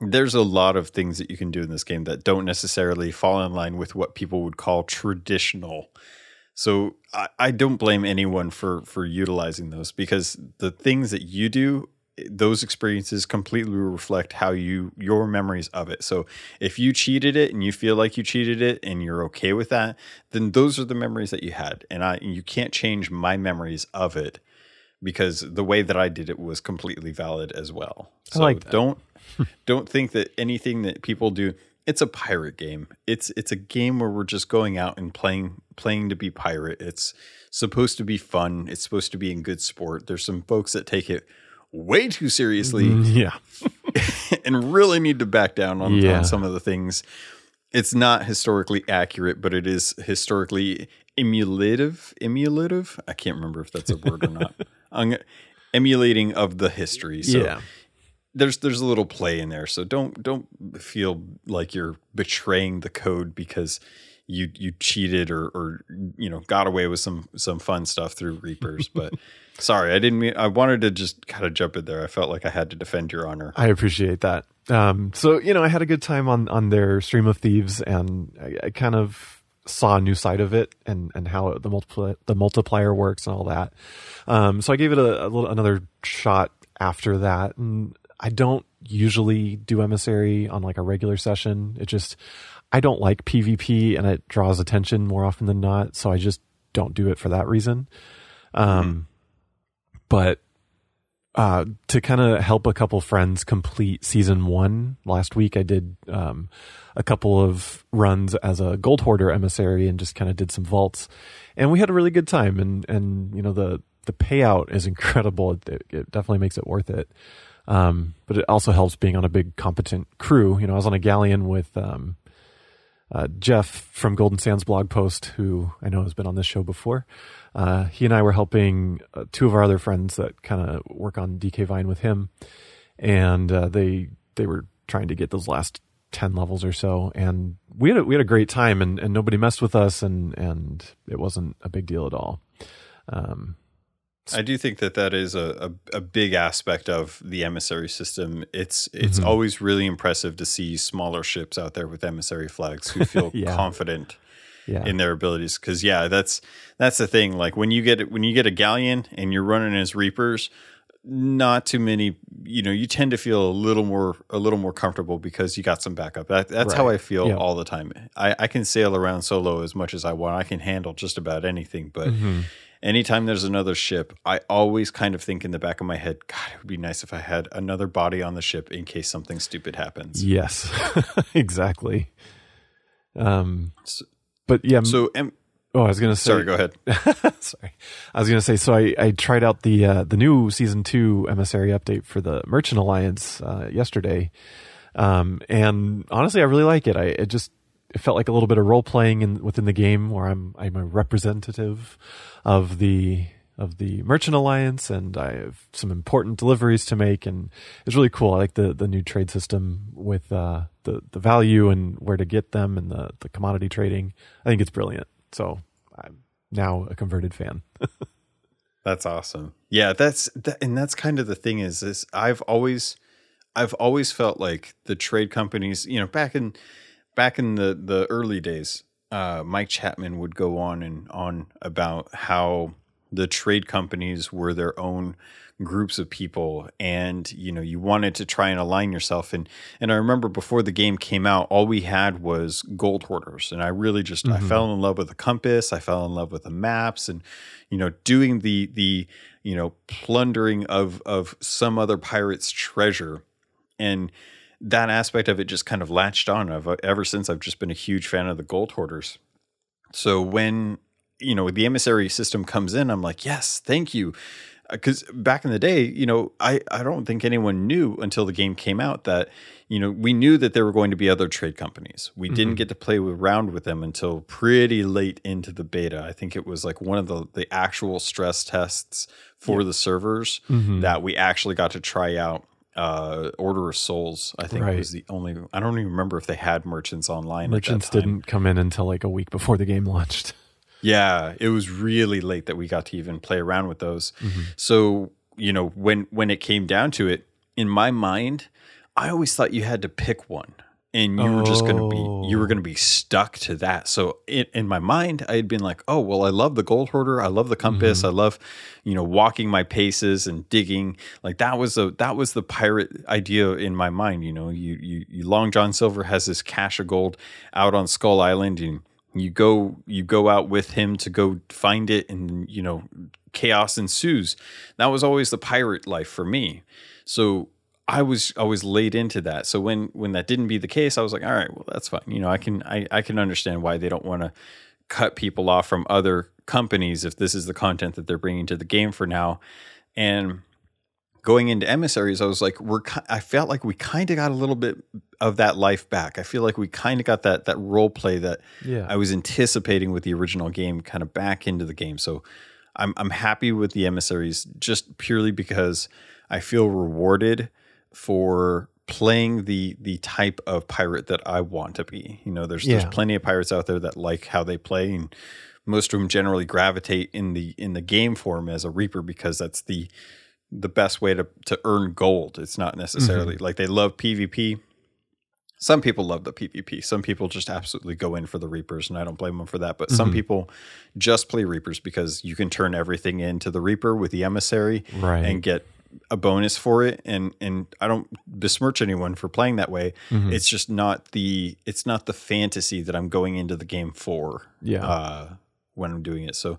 There's a lot of things that you can do in this game that don't necessarily fall in line with what people would call traditional. So I, I don't blame anyone for, for utilizing those, because the things that you do, those experiences completely reflect how you, your memories of it. So if you cheated it and you feel like you cheated it and you're okay with that, then those are the memories that you had. And I, you can't change my memories of it, because the way that I did it was completely valid as well. So I like that. don't, Don't think that anything that people do, it's a pirate game. It's it's a game where we're just going out and playing playing to be pirate. It's supposed to be fun. It's supposed to be in good sport. There's some folks that take it way too seriously. Yeah. And really need to back down on, yeah. on some of the things. It's not historically accurate, but it is historically emulative. Emulative? I can't remember if that's a word or not. I'm emulating of the history. So. Yeah. There's there's a little play in there, so don't don't feel like you're betraying the code because you you cheated or or you know got away with some some fun stuff through Reapers. But sorry, I didn't mean. I wanted to just kind of jump in there. I felt like I had to defend your honor. I appreciate that. Um, so you know, I had a good time on on their Stream of Thieves, and I, I kind of saw a new side of it and and how it, the multipli- the multiplier works and all that. Um, so I gave it a, a little another shot after that. And I don't usually do Emissary on like a regular session. It just, I don't like PvP and it draws attention more often than not. So I just don't do it for that reason. Um, mm-hmm. But uh, to kind of help a couple friends complete season one last week, I did um, a couple of runs as a Gold Hoarder Emissary and just kind of did some vaults. And we had a really good time. And, and you know, the, the payout is incredible. It, it definitely makes it worth it. Um, but it also helps being on a big competent crew. You know, I was on a galleon with, um, uh, Jeff from Golden Sands Blog Post, who I know has been on this show before. Uh, he and I were helping uh, two of our other friends that kind of work on D K Vine with him. And, uh, they, they were trying to get those last ten levels or so. And we had a, we had a great time and, and nobody messed with us and, and it wasn't a big deal at all. Um, I do think that that is a, a, a big aspect of the Emissary system. It's it's mm-hmm. always really impressive to see smaller ships out there with Emissary flags who feel yeah. confident yeah. in their abilities. Because yeah, that's that's the thing. Like when you get when you get a galleon and you're running as Reapers, not too many. You know, you tend to feel a little more a little more comfortable because you got some backup. That, that's right. how I feel yep. all the time. I, I can sail around solo as much as I want. I can handle just about anything, but. Mm-hmm. Anytime there's another ship, I always kind of think in the back of my head, God, it would be nice if I had another body on the ship in case something stupid happens. Yes, exactly. Um, so, but yeah. So, um, oh, I was going to say. Sorry, go ahead. sorry. I was going to say, so I, I tried out the uh, the new Season two Emissary update for the Merchant Alliance uh, yesterday. Um, and honestly, I really like it. I it just. It felt like a little bit of role playing in, within the game, where I'm I'm a representative of the of the Merchant Alliance, and I have some important deliveries to make, and it's really cool. I like the, the new trade system with uh, the the value and where to get them, and the the commodity trading. I think it's brilliant. So I'm now a converted fan. That's awesome. Yeah, that's that, and that's kind of the thing is is I've always I've always felt like the trade companies, you know, back in. Back in the, the early days, uh, Mike Chapman would go on and on about how the trade companies were their own groups of people. And, you know, you wanted to try and align yourself. And, and I remember before the game came out, all we had was Gold Hoarders. And I really just, mm-hmm. I fell in love with the compass. I fell in love with the maps and, you know, doing the, the, you know, plundering of, of some other pirate's treasure. And, that aspect of it just kind of latched on. I've, ever since I've just been a huge fan of the Gold Hoarders. So when, you know, the Emissary system comes in, I'm like, yes, thank you. Because back in the day, you know, I, I don't think anyone knew until the game came out that, you know, we knew that there were going to be other trade companies. We mm-hmm. didn't get to play around with them until pretty late into the beta. I think it was like one of the, the actual stress tests for yeah. the servers mm-hmm. that we actually got to try out. Uh, Order of Souls, I think right. was the only. I don't even remember if they had merchants online. Merchants at that time. Didn't come in until like a week before the game launched. Yeah, it was really late that we got to even play around with those. Mm-hmm. So you know, when when it came down to it, in my mind, I always thought you had to pick one, and you oh. were just going to be you were going to be stuck to that. So it, in my mind, I had been like, oh, well, I love the gold hoarder, I love the compass, mm-hmm. I love, you know, walking my paces and digging. Like that was a that was the pirate idea in my mind. You know, you you, you Long John Silver has this cache of gold out on Skull Island, and you go you go out with him to go find it, and you know, chaos ensues. That was always the pirate life for me. So I was I was laid into that. So when when that didn't be the case, I was like, all right, well, that's fine. You know, I can I, I can understand why they don't want to cut people off from other companies if this is the content that they're bringing to the game for now. And going into Emissaries, I was like, we're I felt like we kind of got a little bit of that life back. I feel like we kind of got that that role play that yeah. I was anticipating with the original game kind of back into the game. So I'm I'm happy with the Emissaries just purely because I feel rewarded for playing the the type of pirate that I want to be. You know, there's yeah. there's plenty of pirates out there that like how they play, and most of them generally gravitate in the in the game form as a reaper because that's the the best way to to earn gold. It's not necessarily mm-hmm. like they love PvP. Some people love the PvP. Some people just absolutely go in for the reapers, and I don't blame them for that. But mm-hmm. some people just play reapers because you can turn everything into the reaper with the emissary right. and get a bonus for it, and and I don't besmirch anyone for playing that way. Mm-hmm. It's just not the it's not the fantasy that I'm going into the game for yeah. uh, when I'm doing it. So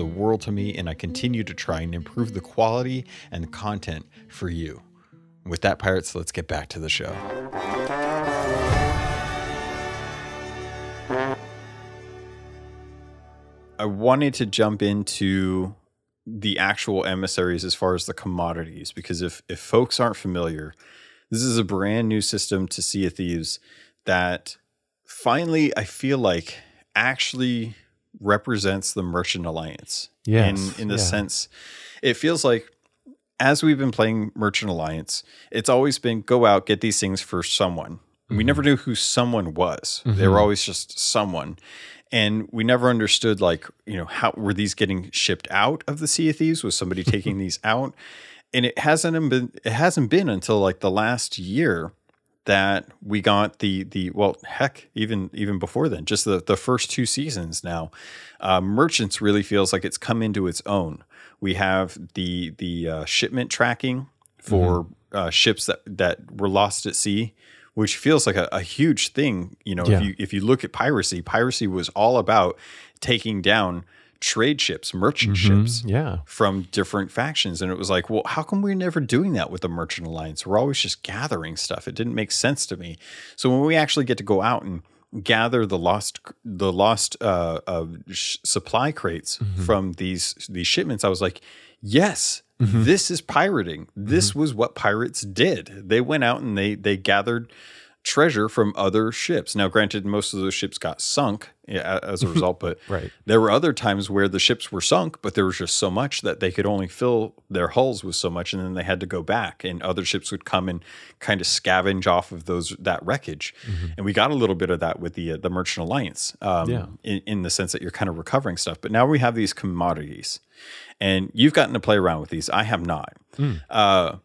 world to me, and I continue to try and improve the quality and content for you. With that, pirates, let's get back to the show. I wanted to jump into the actual emissaries as far as the commodities, because if, if folks aren't familiar, this is a brand new system to Sea of Thieves that finally, I feel like, actually represents the Merchant Alliance. Yes. In, in the yeah. sense, it feels like as we've been playing Merchant Alliance, it's always been go out, get these things for someone. Mm-hmm. We never knew who someone was. Mm-hmm. They were always just someone. And we never understood, like, you know, how were these getting shipped out of the Sea of Thieves? Was somebody taking these out? And it hasn't been, it hasn't been until like the last year that we got the the well heck even even before then, just the the first two seasons now, uh, merchants really feels like it's come into its own. We have the the uh, shipment tracking for mm-hmm. uh, ships that that were lost at sea, which feels like a, a huge thing. You know, yeah. if you if you look at piracy, piracy was all about taking down trade ships, merchant mm-hmm. ships yeah. from different factions. And it was like, well, how come we're never doing that with the Merchant Alliance? We're always just gathering stuff. It didn't make sense to me. So when we actually get to go out and gather the lost the lost uh, uh, sh- supply crates mm-hmm. from these, these shipments, I was like, yes, mm-hmm. this is pirating. This mm-hmm. was what pirates did. They went out and they they gathered treasure from other ships. Now, granted, most of those ships got sunk as a result, but right. there were other times where the ships were sunk, but there was just so much that they could only fill their hulls with so much, and then they had to go back, and other ships would come and kind of scavenge off of those that wreckage. Mm-hmm. And we got a little bit of that with the uh, the Merchant Alliance, um, yeah. in, in the sense that you're kind of recovering stuff. But now we have these commodities, and you've gotten to play around with these. I have not. Mm. Uh,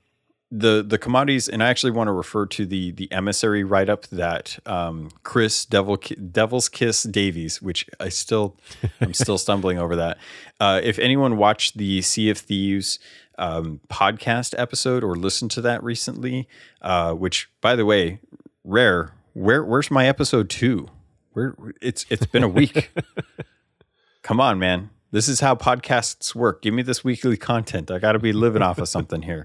the the commodities, and I actually want to refer to the the emissary write up that um, Chris Devil Devil's Kiss Davies, which I still I'm still stumbling over that. Uh, if anyone watched the Sea of Thieves um, podcast episode or listened to that recently, uh, which by the way, Rare, where where's my episode two? Where it's it's been a week. Come on, man. This is how podcasts work. Give me this weekly content. I got to be living off of something here.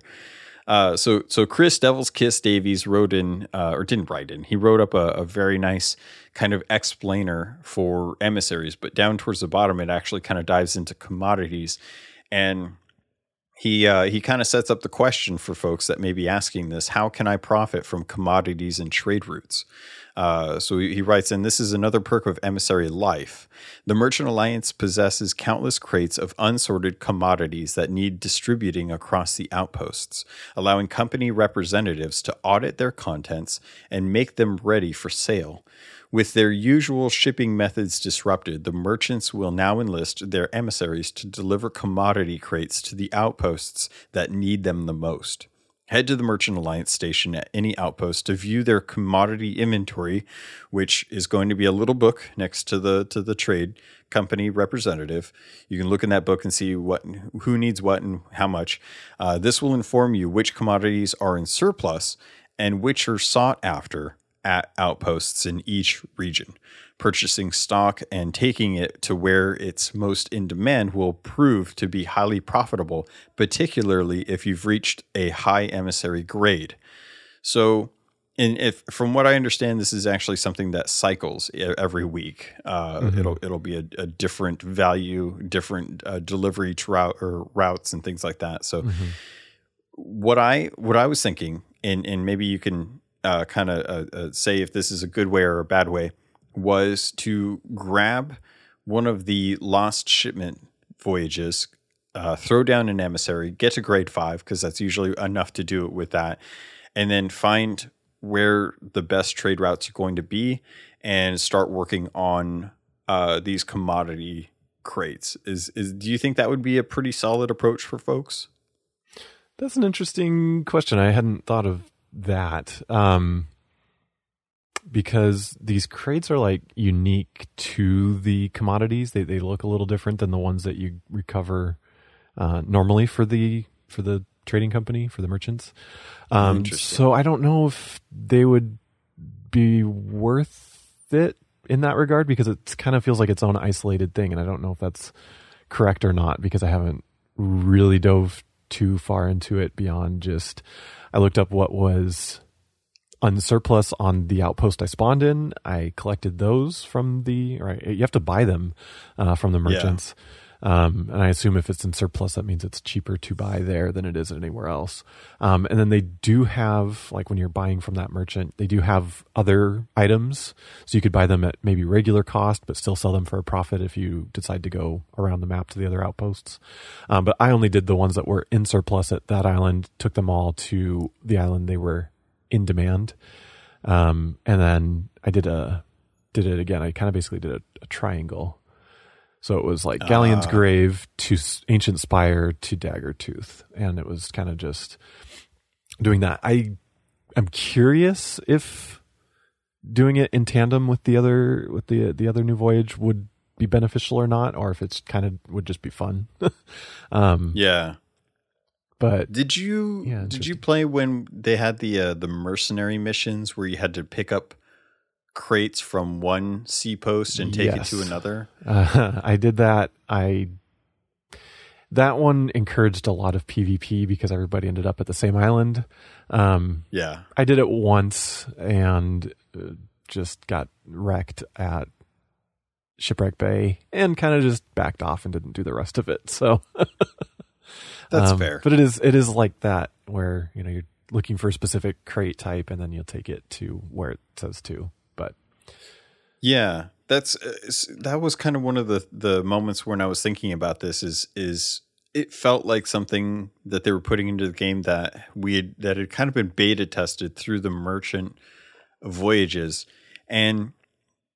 Uh, so, so Chris Devil's Kiss Davies wrote in, uh, or didn't write in. He wrote up a, a very nice kind of explainer for emissaries, but down towards the bottom, it actually kind of dives into commodities, and he uh, he kind of sets up the question for folks that may be asking this: how can I profit from commodities and trade routes? Uh, so he writes, and this is another perk of emissary life. The Merchant Alliance possesses countless crates of unsorted commodities that need distributing across the outposts, allowing company representatives to audit their contents and make them ready for sale. With their usual shipping methods disrupted, the merchants will now enlist their emissaries to deliver commodity crates to the outposts that need them the most. Head to the Merchant Alliance station at any outpost to view their commodity inventory, which is going to be a little book next to the to the trade company representative. You can look in that book and see what who needs what and how much. Uh, this will inform you which commodities are in surplus and which are sought after at outposts in each region. Purchasing stock and taking it to where it's most in demand will prove to be highly profitable, particularly if you've reached a high emissary grade. So, and if from what I understand, this is actually something that cycles every week. Uh, mm-hmm. It'll it'll be a, a different value, different uh, delivery route or routes and things like that. So, mm-hmm. what I what I was thinking, and and maybe you can uh, kind of uh, uh, say if this is a good way or a bad way, was to grab one of the lost shipment voyages, uh, throw down an emissary, get to grade five, because that's usually enough to do it with that, and then find where the best trade routes are going to be and start working on uh, these commodity crates. Is is do you think that would be a pretty solid approach for folks? That's an interesting question. I hadn't thought of that. Um Because these crates are like unique to the commodities, they they look a little different than the ones that you recover uh, normally for the for the trading company, for the merchants. Um, so I don't know if they would be worth it in that regard, because it kind of feels like its own isolated thing, and I don't know if that's correct or not, because I haven't really dove too far into it beyond just I looked up what was unsurplus on the outpost I spawned in. I collected those from the, right. You have to buy them uh, from the merchants. Yeah. Um, and I assume if it's in surplus, that means it's cheaper to buy there than it is anywhere else. Um, and then they do have, like when you're buying from that merchant, they do have other items. So you could buy them at maybe regular cost, but still sell them for a profit if you decide to go around the map to the other outposts. Um, but I only did the ones that were in surplus at that island, took them all to the island they were in demand. Um, and then I did a, did it again. I kind of basically did a, a triangle. So it was like Galleon's uh, Grave to Ancient Spire to Dagger Tooth. And it was kind of just doing that. I am curious if doing it in tandem with the other, with the, the other new voyage would be beneficial or not, or if it's kind of would just be fun. um, yeah. But did you yeah, did you play when they had the uh, the mercenary missions where you had to pick up crates from one sea post and take yes. it to another? Uh, I did that. I that one encouraged a lot of PvP because everybody ended up at the same island. Um, yeah, I did it once and just got wrecked at Shipwreck Bay and kind of just backed off and didn't do the rest of it. So. That's um, fair. But it is it is like that where, you know, you're looking for a specific crate type and then you'll take it to where it says to. But yeah, that's uh, that was kind of one of the, the moments when I was thinking about this is is it felt like something that they were putting into the game that we had, that had kind of been beta tested through the merchant voyages. And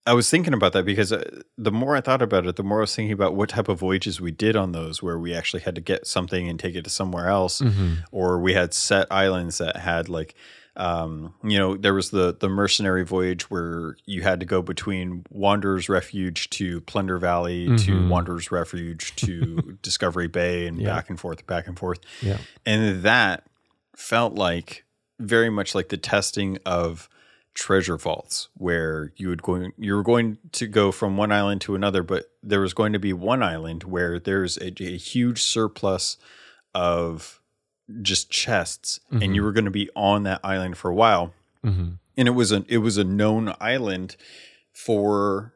I was thinking about that because the more I thought about it, the more I was thinking about what type of voyages we did on those where we actually had to get something and take it to somewhere else. Mm-hmm. Or we had set islands that had like, um, you know, there was the, the mercenary voyage where you had to go between Wanderer's Refuge to Plunder Valley, mm-hmm. to Wanderer's Refuge to Discovery Bay and yeah. back and forth, back and forth. Yeah. And that felt like very much like the testing of treasure vaults where you would go, you were going to go from one island to another, but there was going to be one island where there's a, a huge surplus of just chests, mm-hmm. and you were going to be on that island for a while. Mm-hmm. And it was a it was a known island for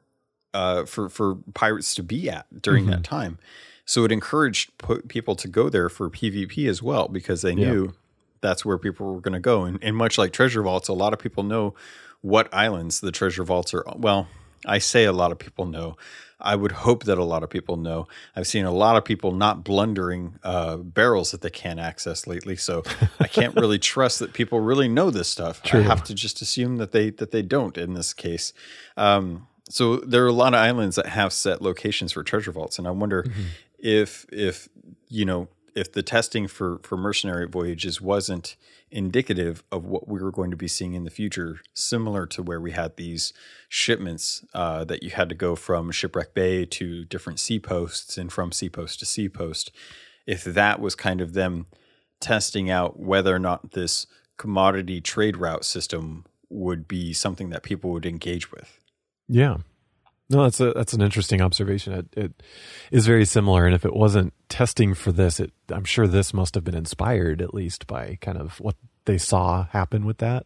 uh for for pirates to be at during mm-hmm. that time. So it encouraged po- people to go there for PvP as well because they knew yeah. that's where people were going to go. And, and much like treasure vaults, a lot of people know what islands the treasure vaults are on. Well, I say a lot of people know. I would hope that a lot of people know. I've seen a lot of people not blundering uh, barrels that they can't access lately. So I can't really trust that people really know this stuff. True. I have to just assume that they that they don't in this case. Um, so there are a lot of islands that have set locations for treasure vaults. And I wonder mm-hmm. if if, you know, if the testing for, for mercenary voyages wasn't indicative of what we were going to be seeing in the future, similar to where we had these shipments uh, that you had to go from Shipwreck Bay to different sea posts and from sea post to sea post, if that was kind of them testing out whether or not this commodity trade route system would be something that people would engage with. Yeah. No, that's a that's an interesting observation. It, it is very similar, and if it wasn't testing for this, it, I'm sure this must have been inspired at least by kind of what they saw happen with that.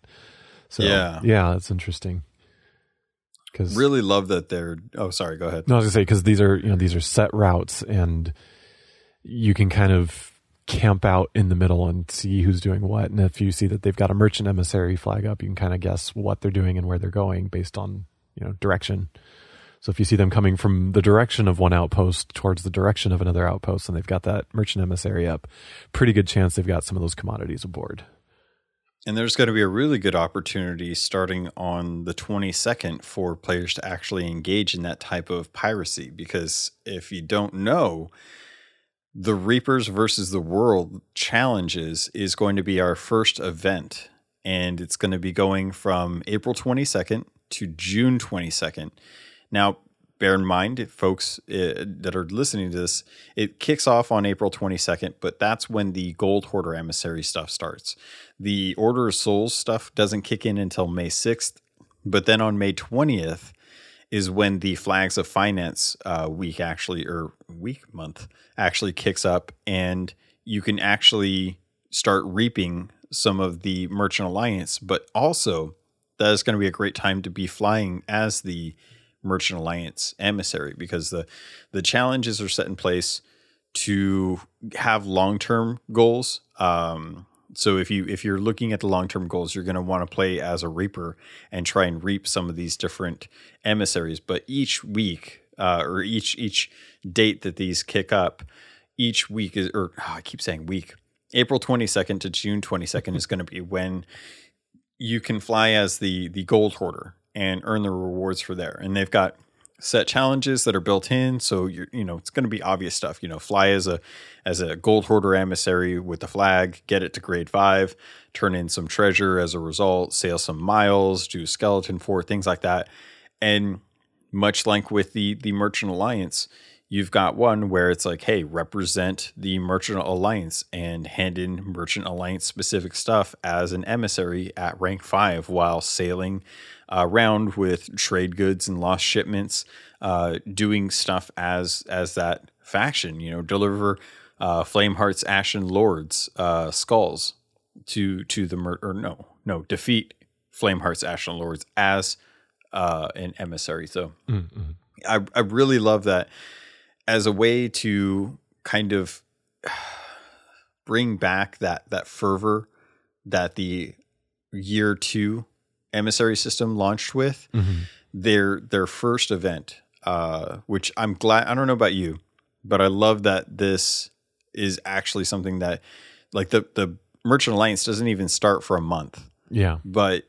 So yeah, yeah that's interesting. Cause, really love that they're. Oh, sorry, go ahead. No, I was gonna say because these are you know these are set routes, and you can kind of camp out in the middle and see who's doing what. And if you see that they've got a merchant emissary flag up, you can kind of guess what they're doing and where they're going based on you know direction. So if you see them coming from the direction of one outpost towards the direction of another outpost and they've got that merchant emissary up, pretty good chance they've got some of those commodities aboard. And there's going to be a really good opportunity starting on the twenty-second for players to actually engage in that type of piracy. Because if you don't know, the Reapers versus the World Challenges is going to be our first event. And it's going to be going from April twenty-second to June twenty-second. Now, bear in mind, folks uh, that are listening to this, it kicks off on April twenty-second, but that's when the Gold Hoarder Emissary stuff starts. The Order of Souls stuff doesn't kick in until May sixth, but then on May twentieth is when the Flags of Finance uh, week actually, or week month, actually kicks up, and you can actually start reaping some of the Merchant Alliance, but also that is going to be a great time to be flying as the Merchant Alliance emissary because the the challenges are set in place to have long-term goals. Um, so if you if you're looking at the long-term goals, you're going to want to play as a Reaper and try and reap some of these different emissaries. But each week uh, or each each date that these kick up, each week is or oh, I keep saying week. April twenty-second to June twenty-second is going to be when you can fly as the the Gold Hoarder and earn the rewards for there. And they've got set challenges that are built in. So, you're, you know, it's going to be obvious stuff, you know, fly as a, as a Gold Hoarder emissary with the flag, get it to grade five, turn in some treasure as a result, sail some miles, do skeleton four, things like that. And much like with the, the Merchant Alliance, you've got one where it's like, hey, represent the Merchant Alliance and hand in Merchant Alliance specific stuff as an emissary at rank five while sailing around with trade goods and lost shipments, uh, doing stuff as as that faction, you know, deliver uh, Flameheart's Ashen Lord's uh, skulls to to the mer- or no no defeat Flameheart's Ashen Lords as uh, an emissary. So mm-hmm. I I really love that as a way to kind of bring back that, that fervor that the year two emissary system launched with mm-hmm. their, their first event, uh, which I'm glad, I don't know about you, but I love that this is actually something that like the, the Merchant Alliance doesn't even start for a month. Yeah. But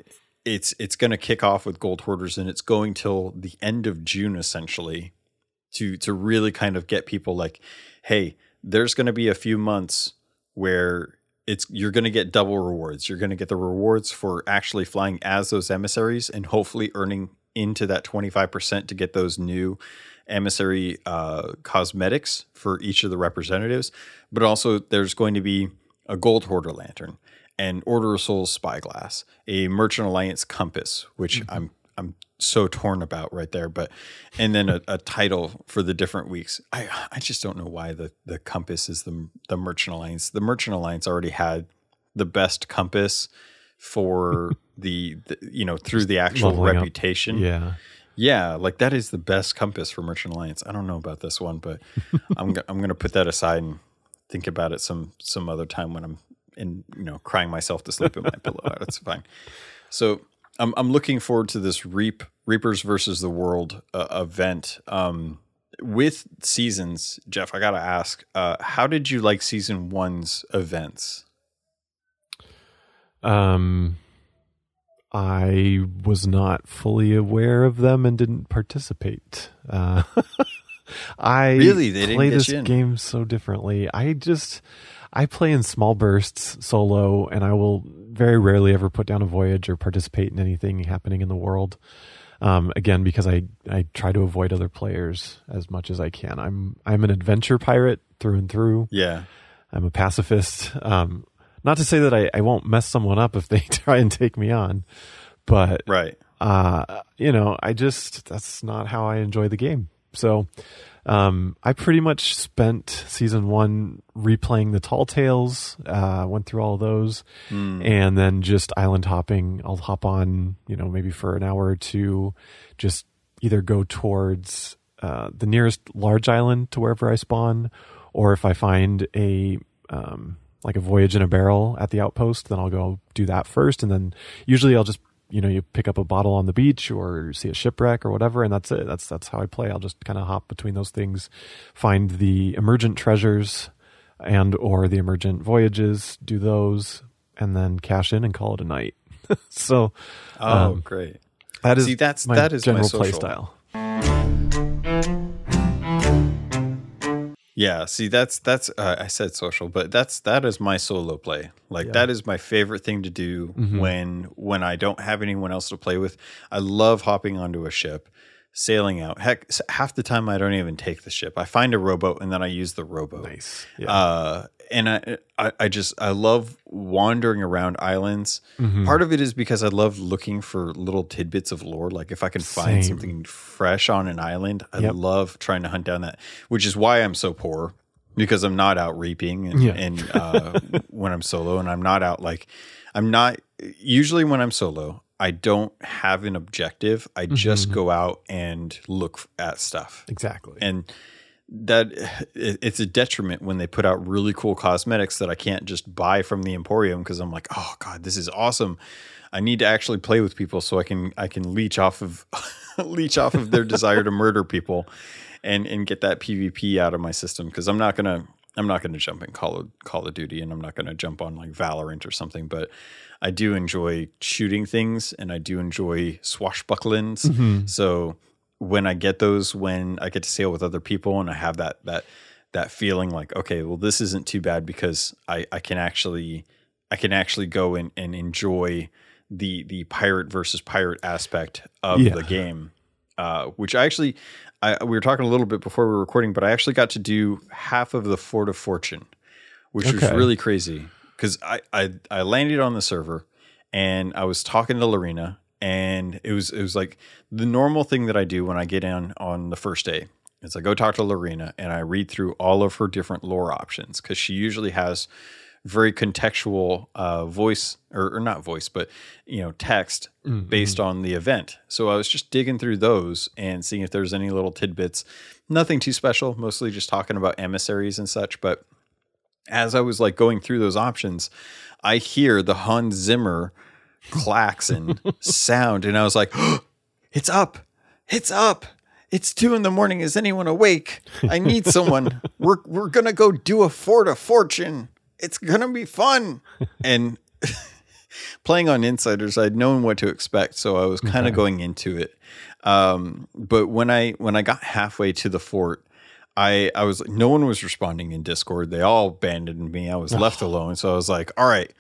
it's it's going to kick off with Gold Hoarders, and it's going till the end of June essentially to to really kind of get people like, hey, there's going to be a few months where it's you're going to get double rewards. You're going to get the rewards for actually flying as those emissaries and hopefully earning into that twenty-five percent to get those new emissary uh, cosmetics for each of the representatives. But also there's going to be a Gold Hoarder Lantern, an Order of Souls Spyglass, a Merchant Alliance Compass, which mm-hmm. I'm I'm so torn about right there. But and then a, a title for the different weeks. I I just don't know why the, the compass is the the Merchant Alliance. The Merchant Alliance already had the best compass for the, the you know through the actual reputation. Up. Yeah, yeah, like that is the best compass for Merchant Alliance. I don't know about this one, but I'm go- I'm gonna put that aside and think about it some some other time when I'm. And, you know, crying myself to sleep in my pillow. That's fine. So I'm I'm looking forward to this Reap Reapers versus the World uh, event um, with seasons. Jeff, I got to ask, uh, how did you like season one's events? Um, I was not fully aware of them and didn't participate. Uh, I really they didn't play this game so differently. I just. I play in small bursts solo, and I will very rarely ever put down a voyage or participate in anything happening in the world. Um, again, because I, I try to avoid other players as much as I can. I'm I'm an adventure pirate through and through. Yeah, I'm a pacifist. Um, not to say that I, I won't mess someone up if they try and take me on, but right, uh, you know, I just that's not how I enjoy the game. So. Um, I pretty much spent season one replaying the Tall Tales, uh, went through all of those mm. and then just island hopping. I'll hop on, you know, maybe for an hour or two, just either go towards, uh, the nearest large island to wherever I spawn, or if I find a, um, like a voyage in a barrel at the outpost, then I'll go do that first. And then usually I'll just, you know, you pick up a bottle on the beach or see a shipwreck or whatever, and that's it. That's that's how I play. I'll just kind of hop between those things, find the emergent treasures and or the emergent voyages, do those, and then cash in and call it a night. so, oh um, great! That is see, that's my that is general my play style. Yeah, see, that's that's uh, I said social, but that's that is my solo play. Like yeah. that is my favorite thing to do mm-hmm. when when I don't have anyone else to play with. I love hopping onto a ship, sailing out. Heck, half the time I don't even take the ship. I find a rowboat and then I use the rowboat. Nice. Yeah. Uh, and I, I I just I love wandering around islands. Mm-hmm. Part of it is because I love looking for little tidbits of lore. Like if I can find Same. something fresh on an island, I yep. love trying to hunt down that, which is why I'm so poor, because I'm not out reaping and, yeah. and uh, when I'm solo, and I'm not out like I'm not usually when I'm solo. I don't have an objective. I mm-hmm. just go out and look at stuff. Exactly. And that it's a detriment when they put out really cool cosmetics that I can't just buy from the Emporium, because I'm like, oh God, this is awesome. I need to actually play with people so I can I can leech off of leech off of their desire to murder people and and get that PvP out of my system, because I'm not gonna I'm not gonna jump in Call of Call of Duty, and I'm not gonna jump on like Valorant or something, but I do enjoy shooting things and I do enjoy swashbucklings. Mm-hmm. So when I get those, when I get to sail with other people and I have that, that, that feeling like, okay, well, this isn't too bad, because I, I can actually, I can actually go and, and enjoy the, the pirate versus pirate aspect of yeah. the game. Uh, which I actually, I, we were talking a little bit before we were recording, but I actually got to do half of the Fort of Fortune, which okay. was really crazy. Cause I, I, I landed on the server and I was talking to Lorena. And it was it was like the normal thing that I do when I get in on the first day is I go talk to Lorena and I read through all of her different lore options, because she usually has very contextual uh, voice or, or not voice, but, you know, text mm-hmm. based on the event. So I was just digging through those and seeing if there's any little tidbits. Nothing too special, mostly just talking about emissaries and such. But as I was like going through those options, I hear the Hans Zimmer klaxon sound, and I was like, oh, it's up it's up it's two in the morning, is anyone awake? I need someone. we're we're gonna go do a Fort of Fortune. It's gonna be fun. And playing on Insiders, I'd known what to expect, so I was kind of okay. going into it. Um, but when I when I got halfway to the fort, I I was no one was responding in Discord. They all abandoned me. I was left alone, so I was like, all right,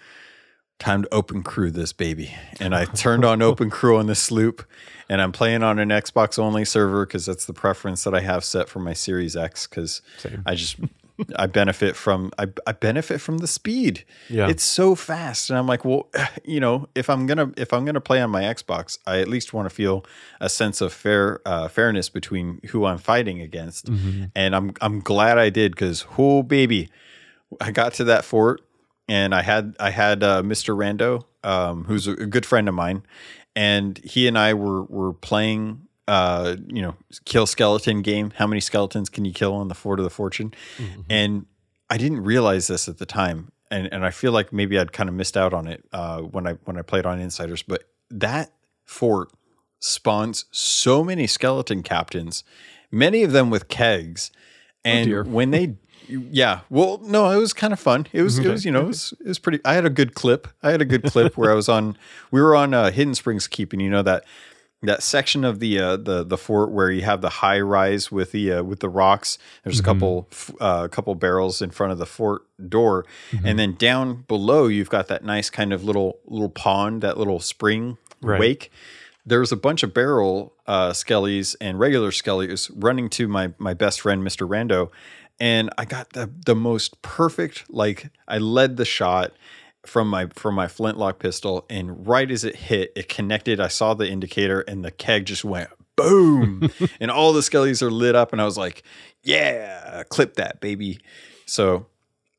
time to open crew this baby. And I turned on open crew on the sloop, and I'm playing on an Xbox only server because that's the preference that I have set for my Series X, because I just I benefit from I, I benefit from the speed. Yeah. It's so fast. And I'm like, well, you know, if I'm gonna if I'm gonna play on my Xbox, I at least want to feel a sense of fair uh, fairness between who I'm fighting against. Mm-hmm. And I'm I'm glad I did, because oh baby, I got to that fort. And I had I had uh, Mister Rando, um, who's a good friend of mine, and he and I were were playing, uh, you know, kill skeleton game. How many skeletons can you kill on the Fort of the Fortune? Mm-hmm. And I didn't realize this at the time, and and I feel like maybe I'd kind of missed out on it uh, when I when I played on Insiders. But that fort spawns so many skeleton captains, many of them with kegs, and oh when they. Yeah. Well, no, it was kind of fun. It was, it was, you know, it was, it was pretty, I had a good clip. I had a good clip where I was on, we were on uh, Hidden Springs Keep, and you know, that, that section of the, uh, the, the fort where you have the high rise with the, uh, with the rocks, there's mm-hmm. a couple, uh, a couple barrels in front of the fort door. Mm-hmm. And then down below, you've got that nice kind of little, little pond, that little spring right. wake. There's a bunch of barrel, uh, skellies and regular skellies running to my, my best friend, Mister Rando. And I got the the most perfect, like I led the shot from my from my flintlock pistol, and right as it hit, it connected. I saw the indicator, and the keg just went boom, and all the skellies are lit up. And I was like, "Yeah, clip that, baby!" So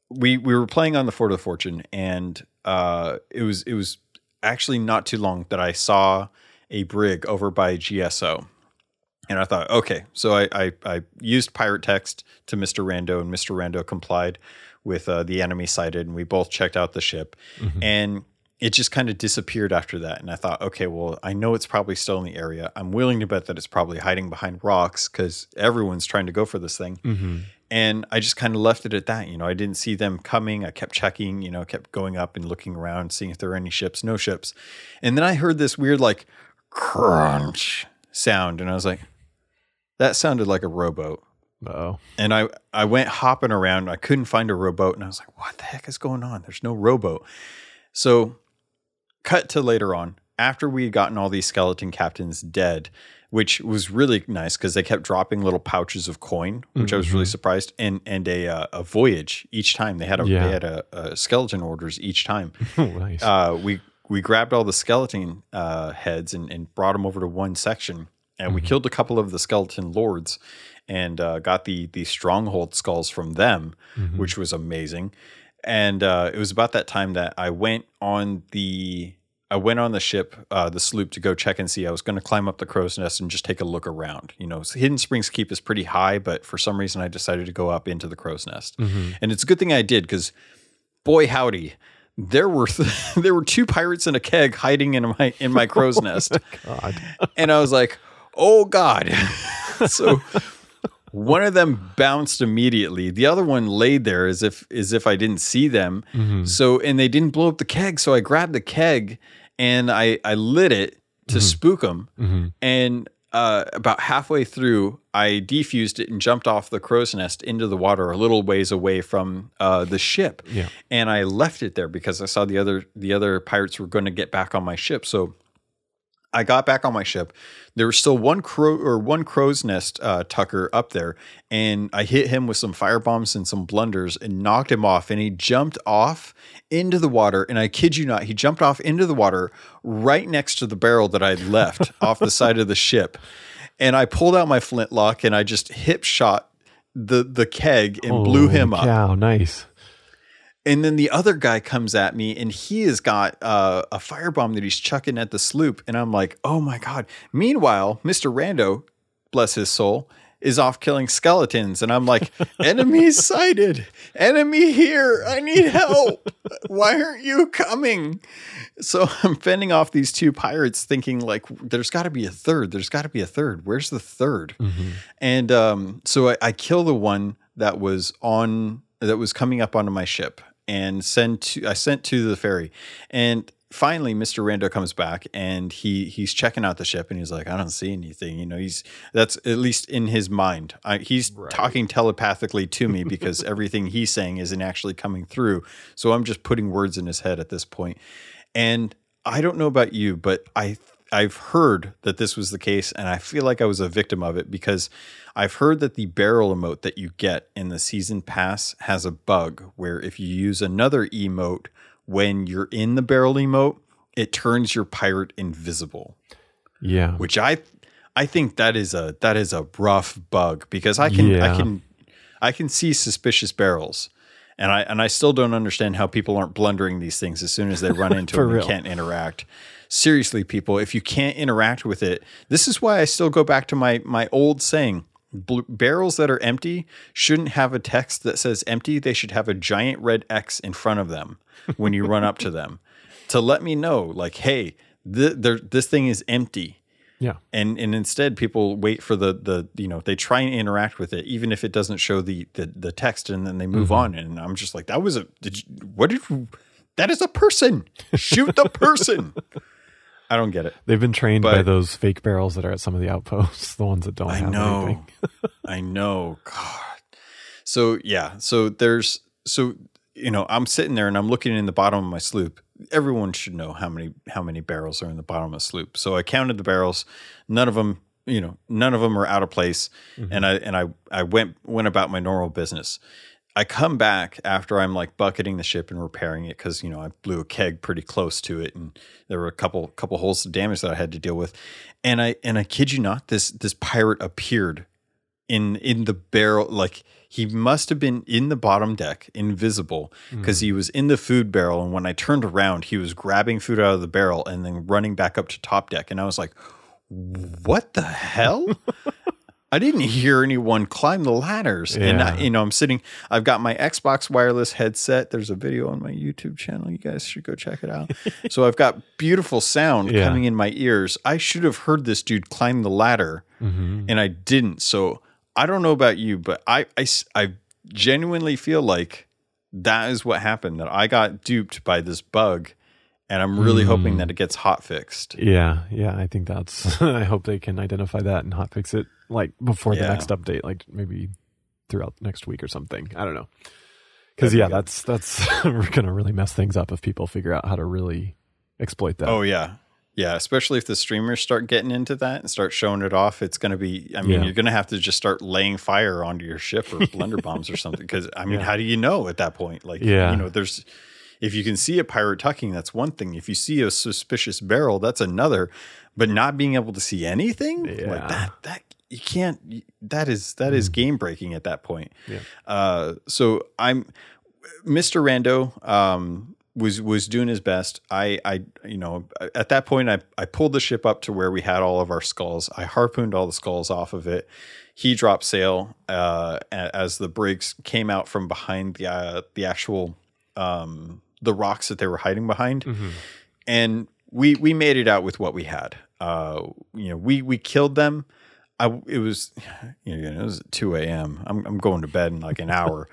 we we were playing on the Fort of the Fortune, and uh, it was it was actually not too long that I saw a brig over by G S O. And I thought, okay, so I, I, I used pirate text to Mister Rando, and Mister Rando complied with uh, the enemy sighted, and we both checked out the ship. Mm-hmm. And it just kind of disappeared after that. And I thought, okay, well, I know it's probably still in the area. I'm willing to bet that it's probably hiding behind rocks because everyone's trying to go for this thing. Mm-hmm. And I just kind of left it at that. You know, I didn't see them coming. I kept checking, you know, kept going up and looking around, seeing if there were any ships, no ships. And then I heard this weird like crunch sound. And I was like, that sounded like a rowboat. Oh. And I, I went hopping around. And I couldn't find a rowboat. And I was like, what the heck is going on? There's no rowboat. So cut to later on, after we had gotten all these skeleton captains dead, which was really nice because they kept dropping little pouches of coin, which mm-hmm. I was really surprised. And and a uh, a voyage each time. They had a, yeah. they had a, a skeleton orders each time. Nice. Uh, we we grabbed all the skeleton uh, heads and, and brought them over to one section. And we mm-hmm. killed a couple of the skeleton lords and uh, got the the stronghold skulls from them, mm-hmm. which was amazing. And uh, it was about that time that I went on the I went on the ship, uh, the sloop, to go check and see. I was going to climb up the crow's nest and just take a look around. You know, Hidden Springs Keep is pretty high, but for some reason I decided to go up into the crow's nest. Mm-hmm. And it's a good thing I did, because boy howdy, there were th- there were two pirates in a keg hiding in my in my crow's nest. Oh my God. And I was like, oh God. So one of them bounced immediately. The other one laid there as if, as if I didn't see them. Mm-hmm. So, and they didn't blow up the keg. So I grabbed the keg and I, I lit it to mm-hmm. spook them. Mm-hmm. And, uh, about halfway through, I defused it and jumped off the crow's nest into the water a little ways away from, uh, the ship. Yeah. And I left it there because I saw the other, the other pirates were going to get back on my ship. So I got back on my ship. There was still one crow or one crow's nest uh, Tucker up there, and I hit him with some fire bombs and some blunders and knocked him off. And he jumped off into the water. And I kid you not, he jumped off into the water right next to the barrel that I had left off the side of the ship. And I pulled out my flintlock and I just hip shot the the keg and oh, blew him up. Wow, nice. And then the other guy comes at me and he has got uh, a firebomb that he's chucking at the sloop. And I'm like, oh my God. Meanwhile, Mister Rando, bless his soul, is off killing skeletons. And I'm like, enemy sighted, enemy here. I need help. Why aren't you coming? So I'm fending off these two pirates thinking like, there's gotta be a third. There's gotta be a third. Where's the third? Mm-hmm. And um, so I, I kill the one that was on, that was coming up onto my ship. And send to I sent to the ferry, and finally, Mister Rando comes back and he he's checking out the ship and he's like, I don't see anything. You know, he's that's at least in his mind. I, he's right. talking telepathically to me because everything he's saying isn't actually coming through. So I'm just putting words in his head at this point. And I don't know about you, but I I've heard that this was the case, and I feel like I was a victim of it because I've heard that the barrel emote that you get in the season pass has a bug where if you use another emote when you're in the barrel emote, it turns your pirate invisible. Yeah, which I I think that is a that is a rough bug because I can yeah. I can I can see suspicious barrels. And I and I still don't understand how people aren't blundering these things as soon as they run into them and can't interact. Seriously, people, if you can't interact with it, this is why I still go back to my my old saying. Bl- barrels that are empty shouldn't have a text that says empty. They should have a giant red X in front of them when you run up to them to let me know, like, hey, th- there, this thing is empty. Yeah. And and instead people wait for the, the, you know, they try and interact with it, even if it doesn't show the, the, the text, and then they move mm-hmm. on. And I'm just like, that was a, did you, what did, you, that is a person. Shoot the person. I don't get it. They've been trained but, by those fake barrels that are at some of the outposts, the ones that don't I have know, anything. I know. God. So yeah. So there's, so, you know, I'm sitting there and I'm looking in the bottom of my sloop. Everyone should know how many how many barrels are in the bottom of a sloop. So I counted the barrels. None of them, you know, none of them are out of place. Mm-hmm. And I and I I went went about my normal business. I come back after I'm like bucketing the ship and repairing it because, you know, I blew a keg pretty close to it and there were a couple couple holes of damage that I had to deal with. And I and I kid you not, this this pirate appeared in in the barrel. Like, he must have been in the bottom deck, invisible, because mm. he was in the food barrel. And when I turned around, he was grabbing food out of the barrel and then running back up to top deck. And I was like, what the hell? I didn't hear anyone climb the ladders. Yeah. And, I, you know, I'm sitting, I've got my Xbox wireless headset. There's a video on my YouTube channel. You guys should go check it out. So I've got beautiful sound yeah. coming in my ears. I should have heard this dude climb the ladder mm-hmm. and I didn't. So I don't know about you, but I, I, I genuinely feel like that is what happened, that I got duped by this bug, and I'm really mm. hoping that it gets hot fixed. Yeah, yeah, I think that's, I hope they can identify that and hot fix it, like, before yeah. the next update, like maybe throughout next week or something. I don't know. Because, yeah, good. that's, that's we're going to really mess things up if people figure out how to really exploit that. Oh, yeah. Yeah, especially if the streamers start getting into that and start showing it off, it's going to be, I mean, yeah. you're going to have to just start laying fire onto your ship or blender bombs or something. Because, I mean, yeah. how do you know at that point? Like, yeah. you know, there's, if you can see a pirate tucking, that's one thing. If you see a suspicious barrel, that's another. But not being able to see anything? Yeah. Like, that, that, you can't, that is, that is game breaking at that point. Yeah. Uh, so I'm, Mister Rando, um, was was doing his best. I, I, you know, at that point, I, I pulled the ship up to where we had all of our skulls. I harpooned all the skulls off of it. He dropped sail uh, as the brigs came out from behind the uh, the actual, um, the rocks that they were hiding behind. Mm-hmm. And we we made it out with what we had. Uh, you know, we we killed them. I, it was, you know, it was two a.m. I'm, I'm going to bed in like an hour.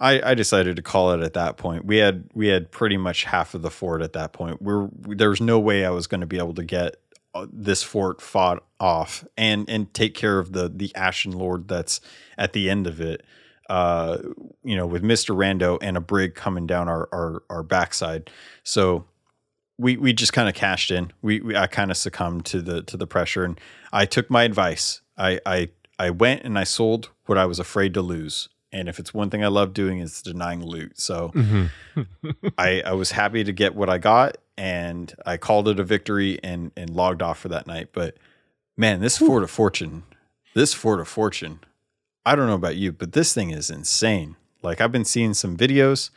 I, I decided to call it at that point. We had we had pretty much half of the fort at that point. We're, there was no way I was going to be able to get this fort fought off and and take care of the the Ashen Lord that's at the end of it. Uh, you know, with Mister Rando and a brig coming down our our, our backside. So we we just kind of cashed in. We, we I kind of succumbed to the to the pressure, and I took my advice. I I I went and I sold what I was afraid to lose. And if it's one thing I love doing, it's denying loot. So mm-hmm. I, I was happy to get what I got, and I called it a victory and, and logged off for that night. But man, this Ooh. Fort of Fortune, this Fort of Fortune, I don't know about you, but this thing is insane. Like, I've been seeing some videos.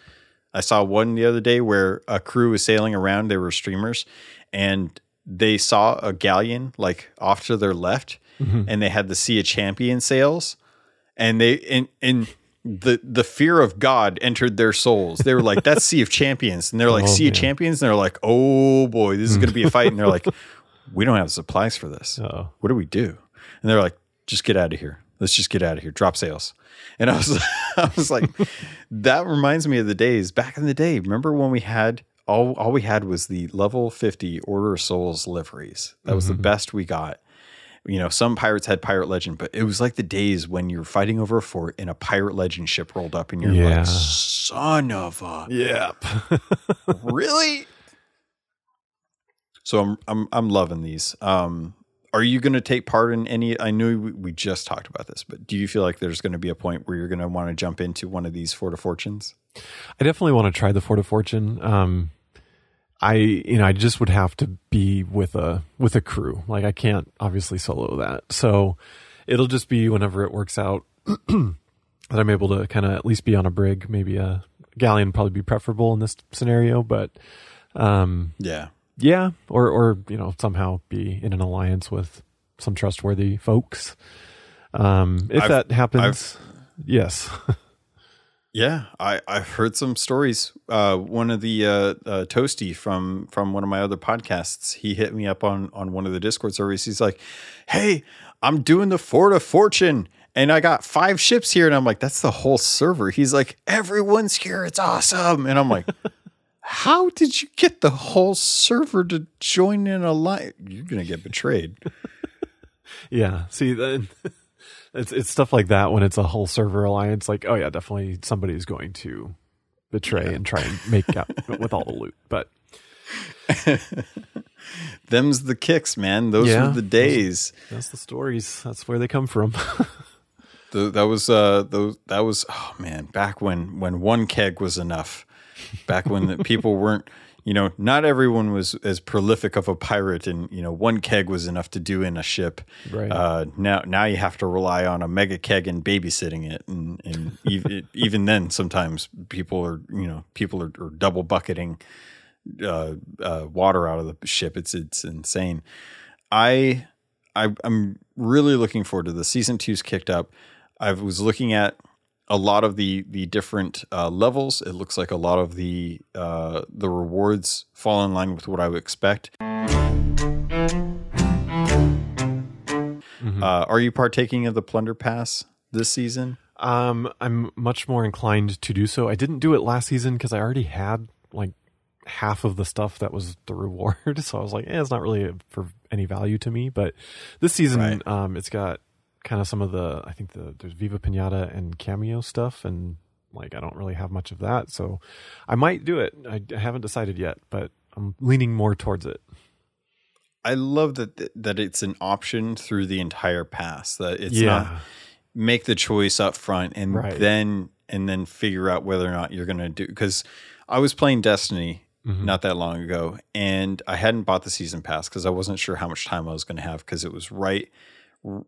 I saw one the other day where a crew was sailing around. They were streamers, and they saw a galleon like off to their left mm-hmm. and they had the Sea of Champion sails, and they, and, and, the the fear of God entered their souls. They were like, that's Sea of Champions. And they're like, oh, Sea man. Of Champions. And they're like, oh boy, this is going to be a fight. And they're like, we don't have supplies for this. Uh-oh. What do we do? And they're like, just get out of here. Let's just get out of here. Drop sails. And I was, I was like, that reminds me of the days back in the day. Remember when we had all all we had was the level fifty Order of Souls liveries. That was mm-hmm. the best we got. You know, some pirates had Pirate Legend, but it was like the days when you're fighting over a fort and a Pirate Legend ship rolled up and you're yeah. like, son of a... Yep. Really? So I'm I'm I'm loving these. Um, are you going to take part in any... I knew we, we just talked about this, but do you feel like there's going to be a point where you're going to want to jump into one of these Fort of Fortunes? I definitely want to try the Fort of Fortune. Um I, you know, I just would have to be with a, with a crew. Like I can't obviously solo that. So it'll just be whenever it works out that I'm able to kind of at least be on a brig, maybe a galleon would probably be preferable in this scenario, but, um, yeah, yeah. Or, or, you know, somehow be in an alliance with some trustworthy folks. Um, if I've, that happens, I've, yes. Yeah, I, I've heard some stories. Uh, one of the uh, uh, Toasty from from one of my other podcasts, he hit me up on, on one of the Discord servers. He's like, hey, I'm doing the Fort of Fortune, and I got five ships here. And I'm like, that's the whole server. He's like, everyone's here. It's awesome. And I'm like, how did you get the whole server to join in a line? You're going to get betrayed. Yeah, see, then... It's it's stuff like that when it's a whole server alliance. Like, oh yeah, definitely somebody is going to betray yeah. and try and make out with all the loot. But them's the kicks, man. Those yeah, were the days. Those, that's the stories. That's where they come from. the, that was uh, those. That was oh man, back when when one keg was enough. Back when the people weren't. You know, not everyone was as prolific of a pirate, and you know, one keg was enough to do in a ship. Right. Uh, now, now you have to rely on a mega keg and babysitting it, and, and even, even then, sometimes people are, you know, people are, are double bucketing uh, uh, water out of the ship. It's it's insane. I, I I'm really looking forward to the season two's kicked up. I was looking at. A lot of the the different uh, levels. It looks like a lot of the uh, the rewards fall in line with what I would expect. Mm-hmm. Uh, are you partaking of the Plunder Pass this season? Um, I'm much more inclined to do so. I didn't do it last season because I already had like half of the stuff that was the reward, so I was like, eh, it's not really a, for any value to me. But this season, right. um, it's got. Kind of some of the, I think the there's Viva Piñata and Kameo stuff, and like I don't really have much of that, so I might do it. I haven't decided yet, but I'm leaning more towards it. I love that th- that it's an option through the entire pass. That it's yeah. not make the choice up front and right. then and then figure out whether or not you're going to do. Because I was playing Destiny. Mm-hmm. Not that long ago, and I hadn't bought the season pass because I wasn't sure how much time I was going to have because it was right.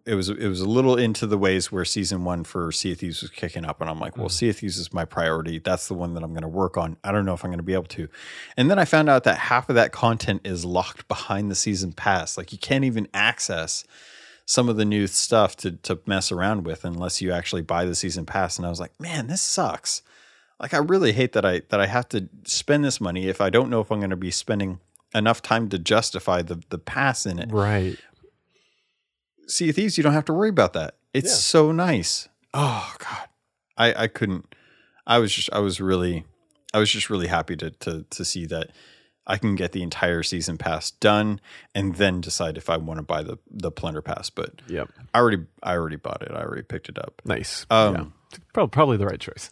It was it was a little into the ways where season one for Sea of Thieves was kicking up, and I'm like, well, mm-hmm. Sea of Thieves is my priority. That's the one that I'm going to work on. I don't know if I'm going to be able to. And then I found out that half of that content is locked behind the season pass. Like you can't even access some of the new stuff to to mess around with unless you actually buy the season pass. And I was like, man, this sucks. Like I really hate that I that I have to spend this money if I don't know if I'm going to be spending enough time to justify the the pass in it. Right. Sea of Thieves, you don't have to worry about that. It's yeah. so nice. Oh God. I, I couldn't, I was just, I was really, I was just really happy to, to, to see that I can get the entire season pass done and then decide if I want to buy the, the Plunder Pass, but yep. I already, I already bought it. I already picked it up. Nice. Um, yeah. probably, probably the right choice.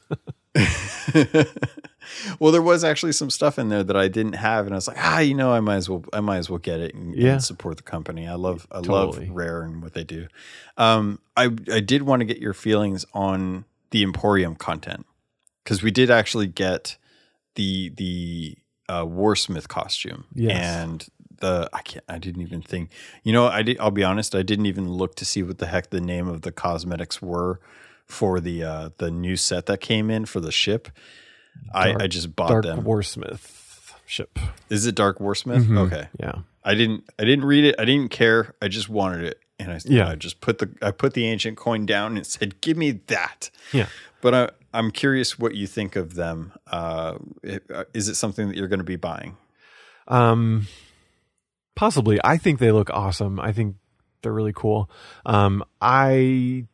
Well, there was actually some stuff in there that I didn't have, and I was like, ah, you know, I might as well, I might as well get it and, yeah. and support the company. I love, I totally. love Rare and what they do. Um, I, I did want to get your feelings on the Emporium content because we did actually get the the uh, Warsmith costume yes. and the I can't, I didn't even think, you know, I did. I'll be honest, I didn't even look to see what the heck the name of the cosmetics were for the uh, the new set that came in for the ship. Dark, I, I just bought Dark them. Dark Warsmith ship. Is it Dark Warsmith? Mm-hmm. Okay. Yeah. I didn't I didn't read it. I didn't care. I just wanted it. And I yeah. I just put the I put the ancient coin down and said, give me that. Yeah. But I I'm curious what you think of them. Uh, it, uh is it something that you're going to be buying? Um possibly. I think they look awesome. I think they're really cool. Um I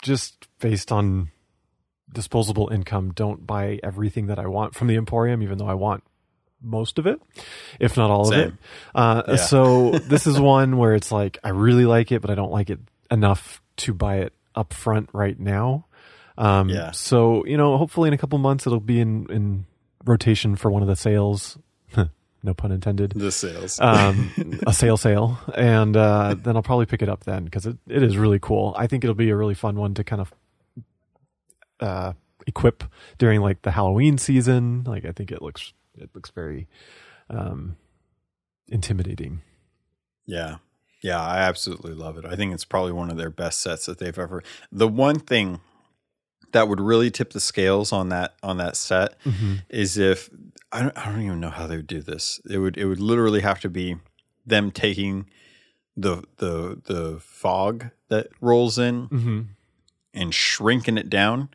just based on disposable income, don't buy everything that I want from the Emporium, even though I want most of it, if not all Same. of it. Uh, yeah. So this is one where it's like, I really like it, but I don't like it enough to buy it up front right now. Um, yeah. So, you know, hopefully in a couple months it'll be in, in rotation for one of the sales. No pun intended. The sales. um, a sale sale. And uh, then I'll probably pick it up then, because it, it is really cool. I think it'll be a really fun one to kind of uh, equip during like the Halloween season. Like, I think it looks it looks very um, intimidating. Yeah. Yeah, I absolutely love it. I think it's probably one of their best sets that they've ever. The one thing that would really tip the scales on that on that set mm-hmm. is if I don't, I don't even know how they would do this. It would it would literally have to be them taking the the the fog that rolls in mm-hmm. and shrinking it down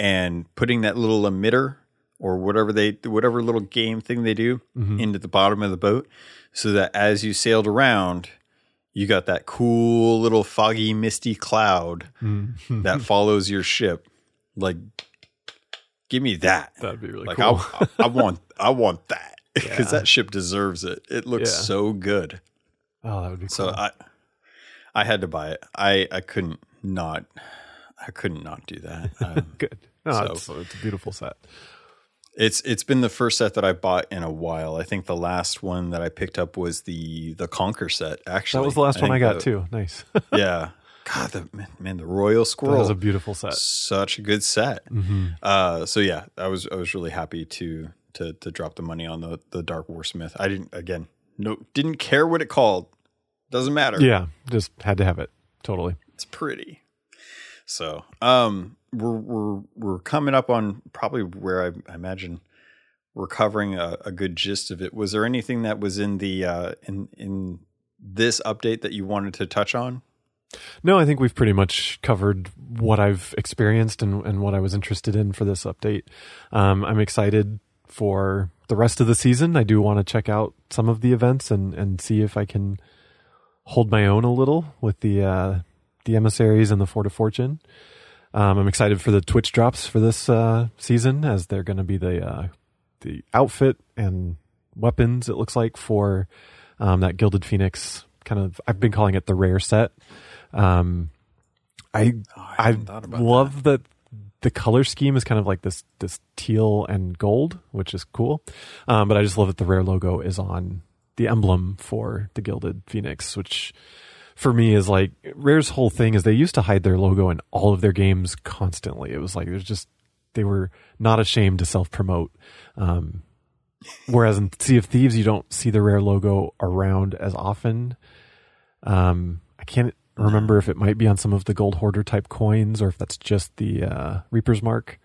and putting that little emitter or whatever they whatever little game thing they do mm-hmm. into the bottom of the boat, so that as you sailed around, you got that cool little foggy, misty cloud mm-hmm. that follows your ship. Like, give me that. That'd be really like, cool. I, I, I want, I want that because yeah. that ship deserves it. It looks yeah. so good. Oh, that would be so cool. I, I had to buy it. I, I couldn't not, I couldn't not do that. Um, good. No, so it's, it's a beautiful set. It's it's been the first set that I bought in a while. I think the last one that I picked up was the the Conker set. Actually, that was the last I one I got the, too. Nice. yeah. God, the, man, man, the Royal Squirrel. That was a beautiful set. Such a good set. Mm-hmm. Uh, so yeah, I was I was really happy to to to drop the money on the the Dark Warsmith. I didn't again. No, didn't care what it called. Doesn't matter. Yeah, just had to have it. Totally. It's pretty. So, um, we're we're we're coming up on probably where I, I imagine we're covering a, a good gist of it. Was there anything that was in the uh, in in this update that you wanted to touch on? No, I think we've pretty much covered what I've experienced and, and what I was interested in for this update. Um, I'm excited for the rest of the season. I do want to check out some of the events and, and see if I can hold my own a little with the uh, the emissaries and the Fort of Fortune. Um, I'm excited for the Twitch drops for this uh, season, as they're going to be the uh, the outfit and weapons. It looks like for um, that Gilded Phoenix kind of. I've been calling it the Rare set. Um, I, oh, I, I love that. that the color scheme is kind of like this, this teal and gold, which is cool. Um, but I just love that the Rare logo is on the emblem for the Gilded Phoenix, which for me is like Rare's whole thing is they used to hide their logo in all of their games constantly. It was like, there's just, they were not ashamed to self promote. Um, whereas in Sea of Thieves, you don't see the Rare logo around as often. Um, I can't, remember if it might be on some of the Gold Hoarder type coins or if that's just the uh, Reaper's Mark.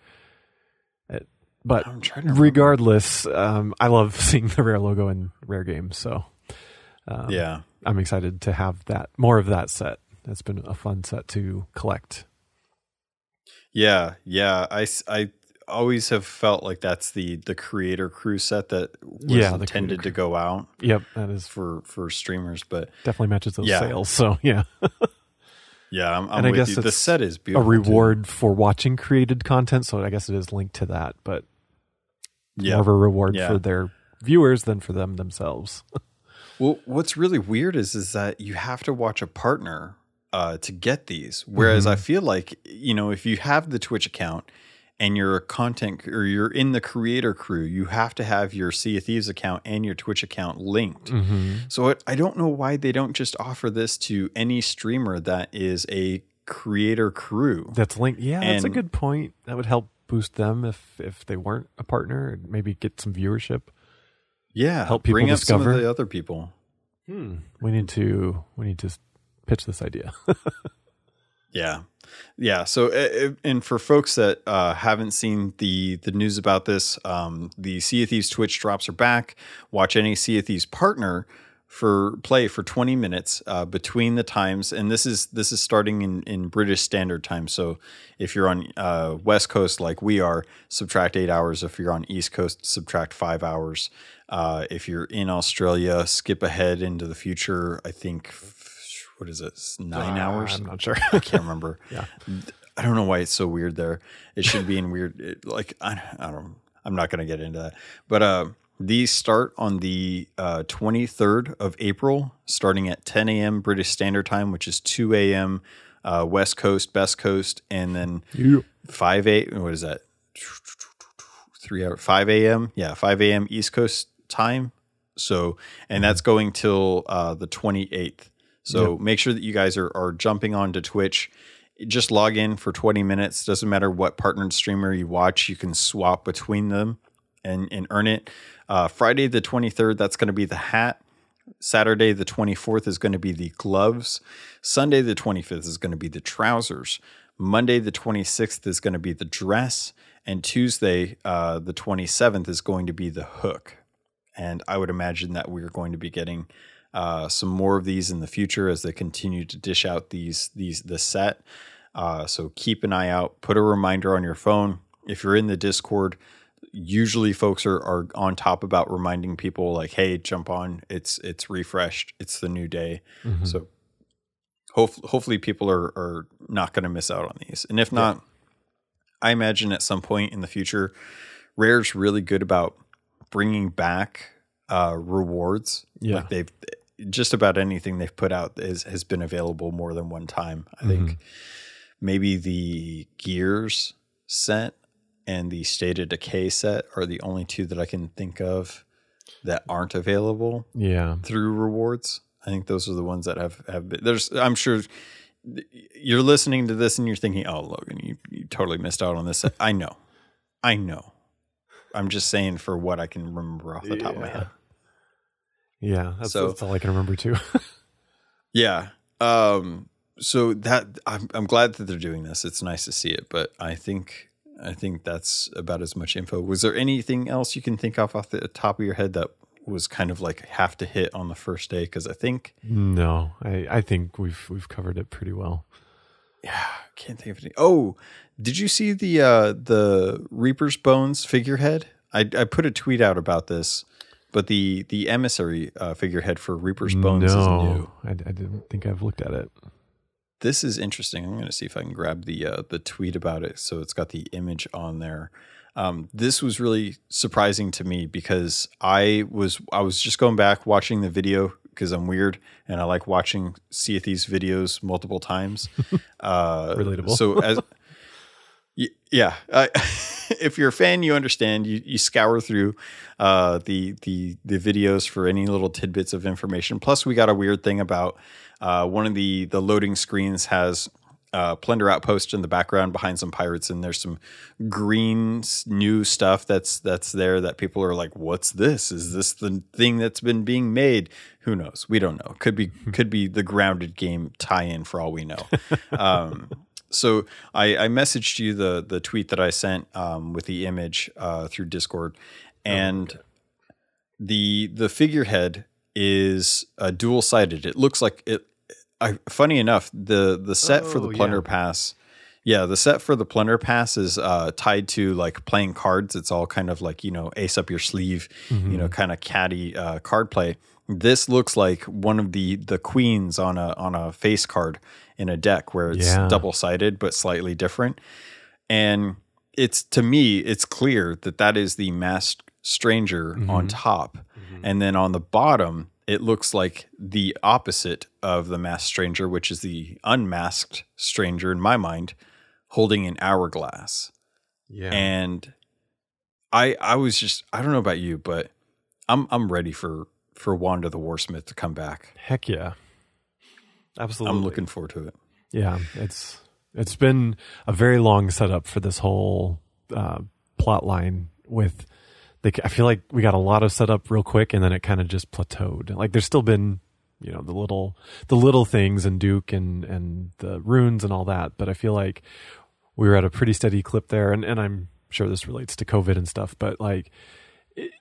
It, but regardless, um, I love seeing the Rare logo in Rare games. So um, yeah, I'm excited to have that more of that set. That's been a fun set to collect. Yeah, yeah. I, I always have felt like that's the the Creator Crew set that was yeah, intended to go out. Yep, that is for for streamers, but definitely matches those yeah. sales. So yeah, yeah. I'm, I'm and I with guess you. The set is beautiful. A reward too. For watching created content, so I guess it is linked to that, but yeah. more of a reward yeah. for their viewers than for them themselves. Well, what's really weird is is that you have to watch a partner uh, to get these, whereas mm-hmm. I feel like you know if you have the Twitch account. And you're a content or you're in the Creator Crew, you have to have your Sea of Thieves account and your Twitch account linked. Mm-hmm. So it, I don't know why they don't just offer this to any streamer that is a Creator Crew. That's linked. Yeah, and that's a good point. That would help boost them if, if they weren't a partner and maybe get some viewership. Yeah. Help people bring up discover. Some of the other people. Hmm. We need to, we need to pitch this idea. Yeah. Yeah. So, and for folks that uh, haven't seen the the news about this, um, the Sea of Thieves Twitch drops are back. Watch any Sea of Thieves partner for play for twenty minutes uh, between the times. And this is this is starting in, in British Standard Time. So if you're on uh, West Coast like we are, subtract eight hours. If you're on East Coast, subtract five hours. Uh, if you're in Australia, skip ahead into the future, I think what is it? Nine uh, hours? I'm not sure. I can't remember. Yeah. I don't know why it's so weird there. It should be in weird. It, like, I, I don't, I'm not going to get into that, but, uh, These start on the uh, twenty-third of April, starting at ten a.m. British Standard Time, which is two a.m. Uh, West Coast, Best Coast, and then yeah. five a.m. What is that? Three hour, five a.m. Yeah, five a.m. East Coast time. So, and that's going till uh, the twenty-eighth. So yeah. make sure that you guys are, are jumping onto Twitch. Just log in for twenty minutes. Doesn't matter what partnered streamer you watch. You can swap between them and, and earn it. Uh, Friday the twenty-third, that's going to be the hat. Saturday the twenty-fourth is going to be the gloves. Sunday the twenty-fifth is going to be the trousers. Monday the twenty-sixth is going to be the dress. And Tuesday uh, the twenty-seventh is going to be the hook. And I would imagine that we're going to be getting uh, some more of these in the future as they continue to dish out these these the set. Uh, so keep an eye out. Put a reminder on your phone. If you're in the Discord, usually folks are, are on top about reminding people like, hey, jump on. It's it's refreshed. It's the new day. Mm-hmm. So hof- hopefully people are, are not going to miss out on these. And if not, yeah. I imagine at some point in the future, Rare's really good about bringing back uh, rewards. Yeah. Like they've just about anything they've put out is, has been available more than one time. I mm-hmm. think maybe the Gears set and the State of Decay set are the only two that I can think of that aren't available yeah. through rewards. I think those are the ones that have, have been. There's, I'm sure you're listening to this and you're thinking, oh, Logan, you, you totally missed out on this. I know. I know. I'm just saying for what I can remember off the top yeah. of my head. Yeah. That's, so, that's all I can remember too. yeah. Um, so that I'm, I'm glad that they're doing this. It's nice to see it, but I think, I think that's about as much info. Was there anything else you can think of off the top of your head that was kind of like have to hit on the first day? Cause I think, no, I, I think we've, we've covered it pretty well. Yeah. Can't think of any. Oh, did you see the, uh, the Reaper's Bones figurehead? I, I put a tweet out about this, but the, the emissary uh, figurehead for Reaper's Bones no, is new. I, I didn't think I've looked at it. This is interesting. I'm going to see if I can grab the uh, the tweet about it. So it's got the image on there. Um, this was really surprising to me because I was I was just going back watching the video because I'm weird and I like watching Sea of Thieves videos multiple times. Uh, Relatable. So as yeah, I, if you're a fan, you understand. You you scour through uh, the the the videos for any little tidbits of information. Plus, we got a weird thing about. Uh, one of the, the loading screens has uh, Plunder Outpost in the background behind some pirates, and there's some green new stuff that's that's there that people are like, "What's this? Is this the thing that's been being made?" Who knows? We don't know. Could be could be the Grounded game tie-in for all we know. Um, so I, I messaged you the the tweet that I sent um, with the image uh, through Discord, and oh, okay. the the figurehead is uh, dual sided. It looks like it. I, funny enough, the, the set oh, for the Plunder yeah. Pass, yeah, the set for the Plunder Pass is uh, tied to like playing cards. It's all kind of like, you know, ace up your sleeve, mm-hmm. you know, kind of catty uh, card play. This looks like one of the the queens on a on a face card in a deck where it's yeah. double sided but slightly different. And it's to me, it's clear that that is the Masked Stranger mm-hmm. on top, mm-hmm. and then on the bottom. It looks like the opposite of the Masked Stranger, which is the Unmasked Stranger in my mind, holding an hourglass. Yeah. And I I was just, I don't know about you, but I'm I'm ready for, for Wanda the Warsmith to come back. Heck yeah. Absolutely. I'm looking forward to it. Yeah. It's it's been a very long setup for this whole uh, plot line with They, I feel like we got a lot of setup real quick, and then it kind of just plateaued. Like there's still been, you know, the little the little things and Duke and and the runes and all that. But I feel like we were at a pretty steady clip there, and, and I'm sure this relates to COVID and stuff. But like, it,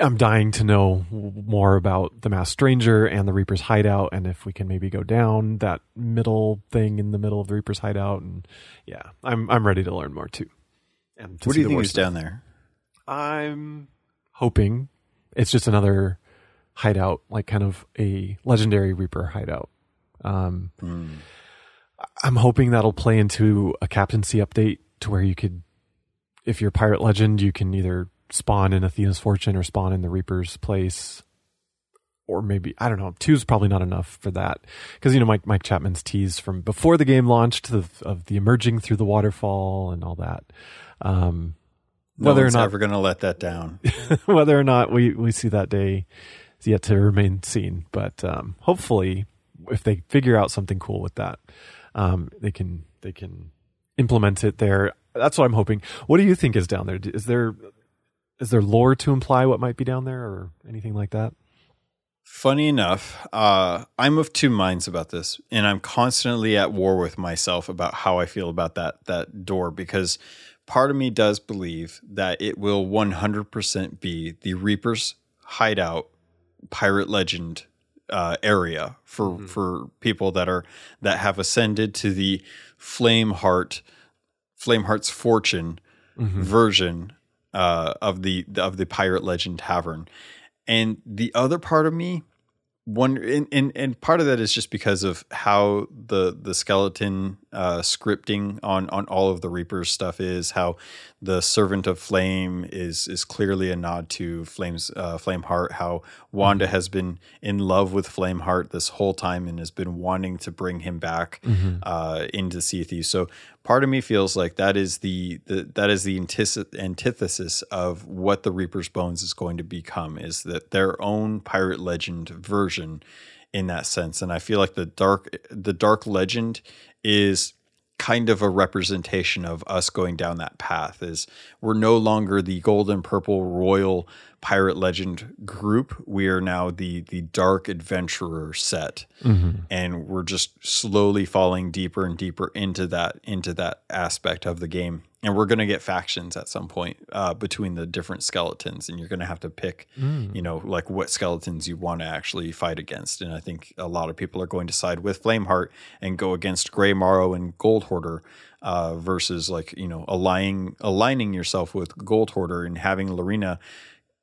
I'm dying to know more about the Masked Stranger and the Reaper's Hideout, and if we can maybe go down that middle thing in the middle of the Reaper's Hideout. And yeah, I'm I'm ready to learn more too. And to what do you think is down there? I'm hoping it's just another hideout, like kind of a legendary Reaper hideout. Um, mm. I'm hoping that'll play into a captaincy update to where you could, if you're pirate legend, you can either spawn in Athena's Fortune or spawn in the Reaper's Place. Or maybe, I don't know, two is probably not enough for that. Because, you know, Mike, Mike Chapman's tease from before the game launched to the, of the emerging through the waterfall and all that. Um, no whether one's or not, ever going to let that down. Whether or not we, we see that day is yet to remain seen. But um, hopefully, if they figure out something cool with that, um, they can they can implement it there. That's what I'm hoping. What do you think is down there? Is there is there lore to imply what might be down there or anything like that? Funny enough, uh, I'm of two minds about this, and I'm constantly at war with myself about how I feel about that that door, because part of me does believe that it will one hundred percent be the Reaper's hideout pirate legend uh, area for mm-hmm. for people that are that have ascended to the Flameheart Flameheart's Fortune mm-hmm. version uh, of the of the Pirate Legend Tavern. And the other part of me, one, and, and, and part of that is just because of how the the skeleton uh, scripting on, on all of the Reaper's stuff is, how the Servant of Flame is is clearly a nod to Flame's uh, Flameheart, how Wanda mm-hmm. has been in love with Flameheart this whole time and has been wanting to bring him back mm-hmm. uh, into Sea of Thieves. So part of me feels like that is the, the that is the antithesis of what the Reaper's Bones is going to become, is that their own pirate legend version in that sense. And I feel like the dark the dark legend is kind of a representation of us going down that path, is we're no longer the gold and purple royal pirate legend group. We are now the, the dark adventurer set. Mm-hmm. And we're just slowly falling deeper and deeper into that, into that aspect of the game. And we're going to get factions at some point uh, between the different skeletons, and you're going to have to pick, mm. you know, like what skeletons you want to actually fight against. And I think a lot of people are going to side with Flameheart and go against Grey Marrow and Gold Hoarder uh, versus like, you know, aligning, aligning yourself with Gold Hoarder and having Lorena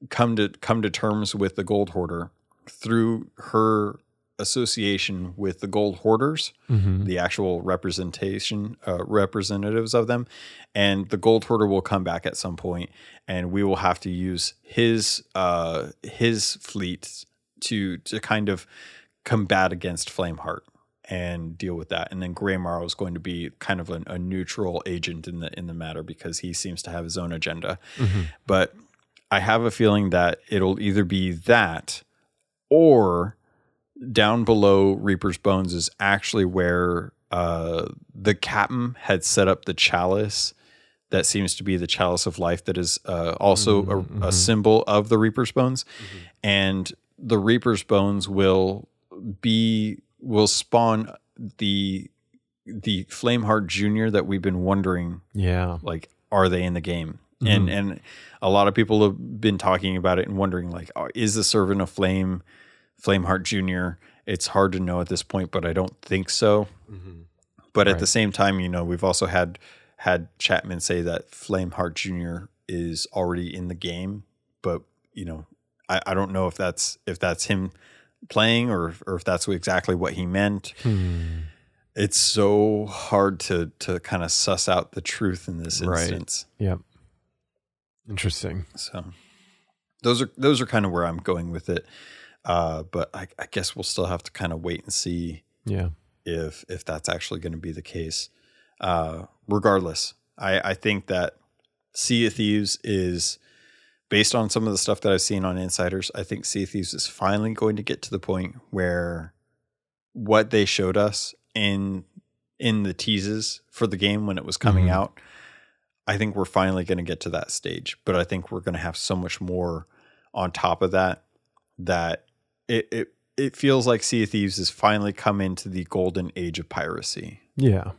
come to come to terms with the Gold Hoarder through her association with the Gold Hoarders, mm-hmm. the actual representation uh, representatives of them, and the Gold Hoarder will come back at some point, and we will have to use his uh, his fleet to to kind of combat against Flameheart and deal with that. And then Grey Marrow is going to be kind of an, a neutral agent in the in the matter, because he seems to have his own agenda. Mm-hmm. But I have a feeling that it'll either be that, or down below Reaper's Bones is actually where uh, the captain had set up the chalice that seems to be the chalice of life, that is uh, also mm-hmm. a, a symbol of the Reaper's Bones. Mm-hmm. And the Reaper's Bones will be will spawn the the Flameheart Junior that we've been wondering. Yeah, like, are they in the game? Mm-hmm. And and a lot of people have been talking about it and wondering, like, is the Servant of Flame Flameheart Junior? It's hard to know at this point, but I don't think so. Mm-hmm. But right. At the same time, you know, we've also had had Chapman say that Flameheart Junior is already in the game, but you know, I, I don't know if that's if that's him playing or or if that's exactly what he meant. Hmm. It's so hard to to kind of suss out the truth in this right. instance. Yeah, interesting. So those are those are kind of where I'm going with it. Uh, but I, I guess we'll still have to kind of wait and see yeah. if if that's actually going to be the case. Uh, regardless, I, I think that Sea of Thieves is, based on some of the stuff that I've seen on Insiders, I think Sea of Thieves is finally going to get to the point where what they showed us in in the teases for the game when it was coming mm-hmm. out, I think we're finally going to get to that stage. But I think we're going to have so much more on top of that that It, it it feels like Sea of Thieves has finally come into the golden age of piracy. Yeah,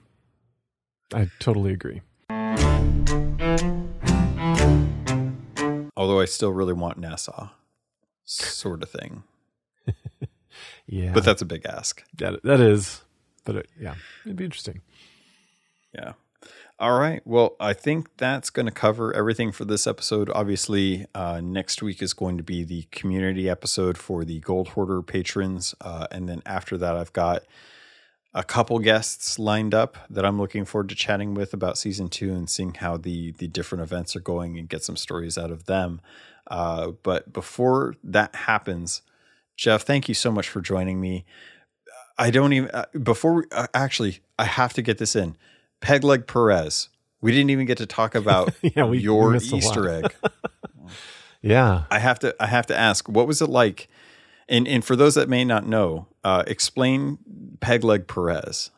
I totally agree. Although I still really want Nassau, sort of thing. Yeah, but that's a big ask. That that is, but it, yeah, it'd be interesting. Yeah. All right. Well, I think that's going to cover everything for this episode. Obviously, uh, next week is going to be the community episode for the Gold Hoarder patrons. Uh, and then after that, I've got a couple guests lined up that I'm looking forward to chatting with about season two and seeing how the the different events are going and get some stories out of them. Uh, but before that happens, Jeff, thank you so much for joining me. I don't even, uh, before, we, uh, actually, I have to get this in. Peg Leg Perez. We didn't even get to talk about yeah, we, your we Easter egg. Yeah. I have to, I have to ask, what was it like? And and for those that may not know, uh, explain Peg Leg Perez.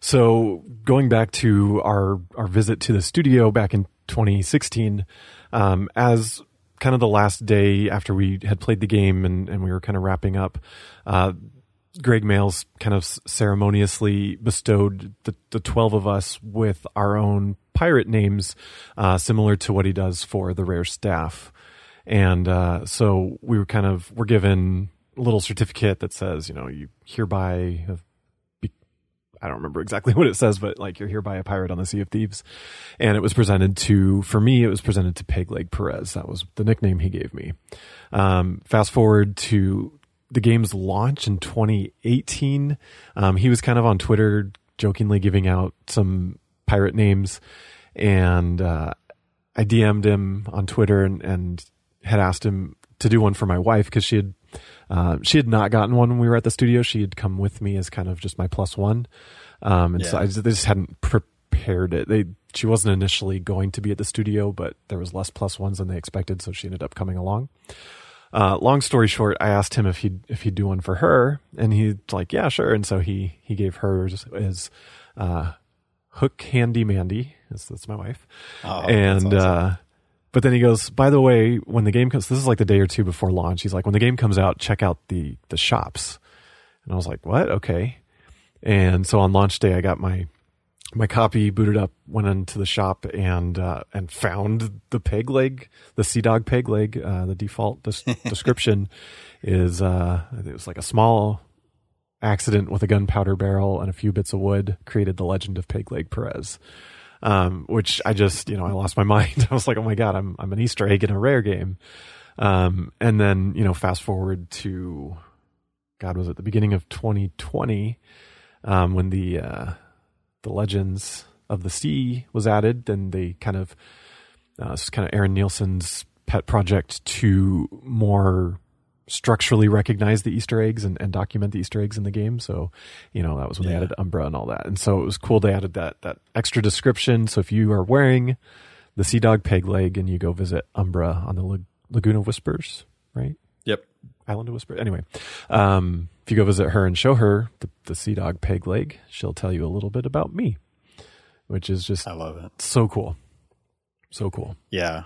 So going back to our, our visit to the studio back in twenty sixteen, um, as kind of the last day after we had played the game and, and we were kind of wrapping up, uh, Greg Males kind of ceremoniously bestowed the, the twelve of us with our own pirate names, uh, similar to what he does for the Rare staff. And uh, so we were kind of, we're given a little certificate that says, you know, you hereby have, be- I don't remember exactly what it says, but like you're hereby a pirate on the Sea of Thieves. And it was presented to, for me, it was presented to Peg Leg Perez. That was the nickname he gave me. Um, fast forward to the game's launch in twenty eighteen, um, he was kind of on Twitter jokingly giving out some pirate names, and uh, I D M'd him on Twitter and, and had asked him to do one for my wife because she had uh, she had not gotten one when we were at the studio. She had come with me as kind of just my plus one, um, and yeah. so I just, they just hadn't prepared it. They she wasn't initially going to be at the studio, but there was less plus ones than they expected, so she ended up coming along. Uh, long story short, I asked him if he'd, if he'd do one for her, and he's like, yeah, sure. And so he, he gave hers as, uh, Hook Handy Mandy. That's, that's my wife. Oh, and, awesome. uh, but then he goes, by the way, when the game comes, this is like the day or two before launch. He's like, when the game comes out, check out the, the shops. And I was like, what? Okay. And so on launch day, I got my, my copy, booted up, went into the shop, and uh, and found the peg leg, the Sea Dog peg leg. Uh, the default des- description is uh, it was like a small accident with a gunpowder barrel and a few bits of wood created the legend of Peg Leg Perez, um, which I just, you know, I lost my mind. I was like, oh my God, I'm I'm an Easter egg in a Rare game. Um, and then, you know, fast forward to, God, was it the beginning of twenty twenty um, when the... Uh, The Legends of the Sea was added. Then they kind of, uh, this is kind of Aaron Nielsen's pet project to more structurally recognize the Easter eggs and, and document the Easter eggs in the game. So, you know, that was when yeah. they added Umbra and all that. And so it was cool they added that that extra description. So if you are wearing the Sea Dog peg leg and you go visit Umbra on the La- Lagoon of Whispers, right? Yep. Island of Whisper. Anyway, um, if you go visit her and show her the, the Sea Dog peg leg, she'll tell you a little bit about me, which is just, I love it. So cool. So cool. Yeah.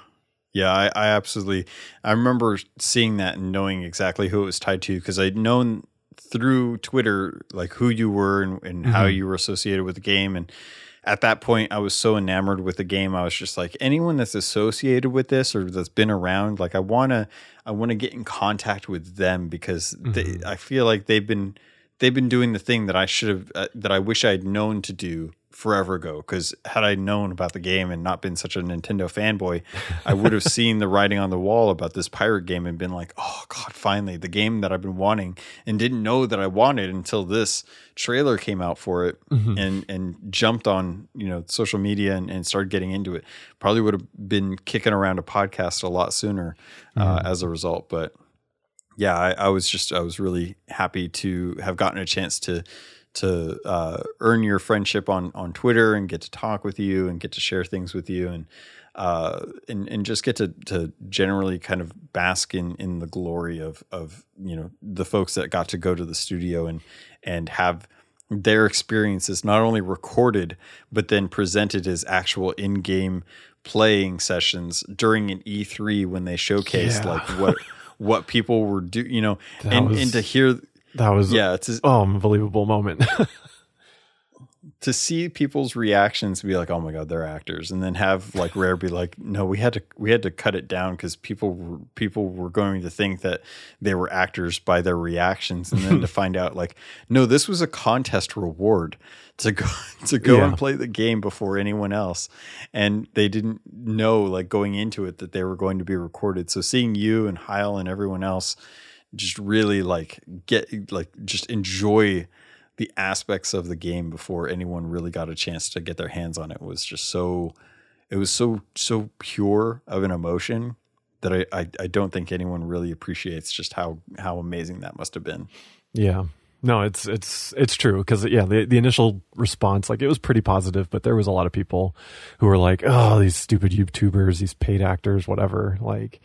Yeah. I, I absolutely, I remember seeing that and knowing exactly who it was tied to, because I'd known through Twitter, like who you were and, and mm-hmm. how you were associated with the game. And at that point, I was so enamored with the game. I was just like, anyone that's associated with this or that's been around, like I want to, I want to get in contact with them, because mm-hmm. they, I feel like they've been, they've been doing the thing that I should have, uh, that I wish I'd known to do forever ago. Because had I known about the game and not been such a Nintendo fanboy, I would have seen the writing on the wall about this pirate game and been like, oh God, finally the game that I've been wanting and didn't know that I wanted until this trailer came out for it, mm-hmm. and, and jumped on, you know, social media and, and started getting into it. Probably would have been kicking around a podcast a lot sooner mm-hmm. uh, as a result. But yeah, I, I was just, I was really happy to have gotten a chance to, to uh, earn your friendship on, on Twitter and get to talk with you and get to share things with you and uh, and, and just get to, to generally kind of bask in, in the glory of, of, you know, the folks that got to go to the studio and and have their experiences not only recorded, but then presented as actual in-game playing sessions during an E three when they showcased yeah. like what what people were doing, you know, and, was... and to hear... That was yeah, it's an oh, unbelievable moment. To see people's reactions be like, oh my God, they're actors. And then have like Rare be like, no, we had to we had to cut it down because people were people were going to think that they were actors by their reactions. And then to find out like, no, this was a contest reward to go to go yeah. and play the game before anyone else. And they didn't know like going into it that they were going to be recorded. So seeing you and Heil and everyone else just really like get like just enjoy the aspects of the game before anyone really got a chance to get their hands on it was just so, it was so, so pure of an emotion that I, I, I don't think anyone really appreciates just how, how amazing that must've been. Yeah, no, it's, it's, it's true. Cause yeah, the, the initial response, like it was pretty positive, but there was a lot of people who were like, oh, these stupid YouTubers, these paid actors, whatever. Like,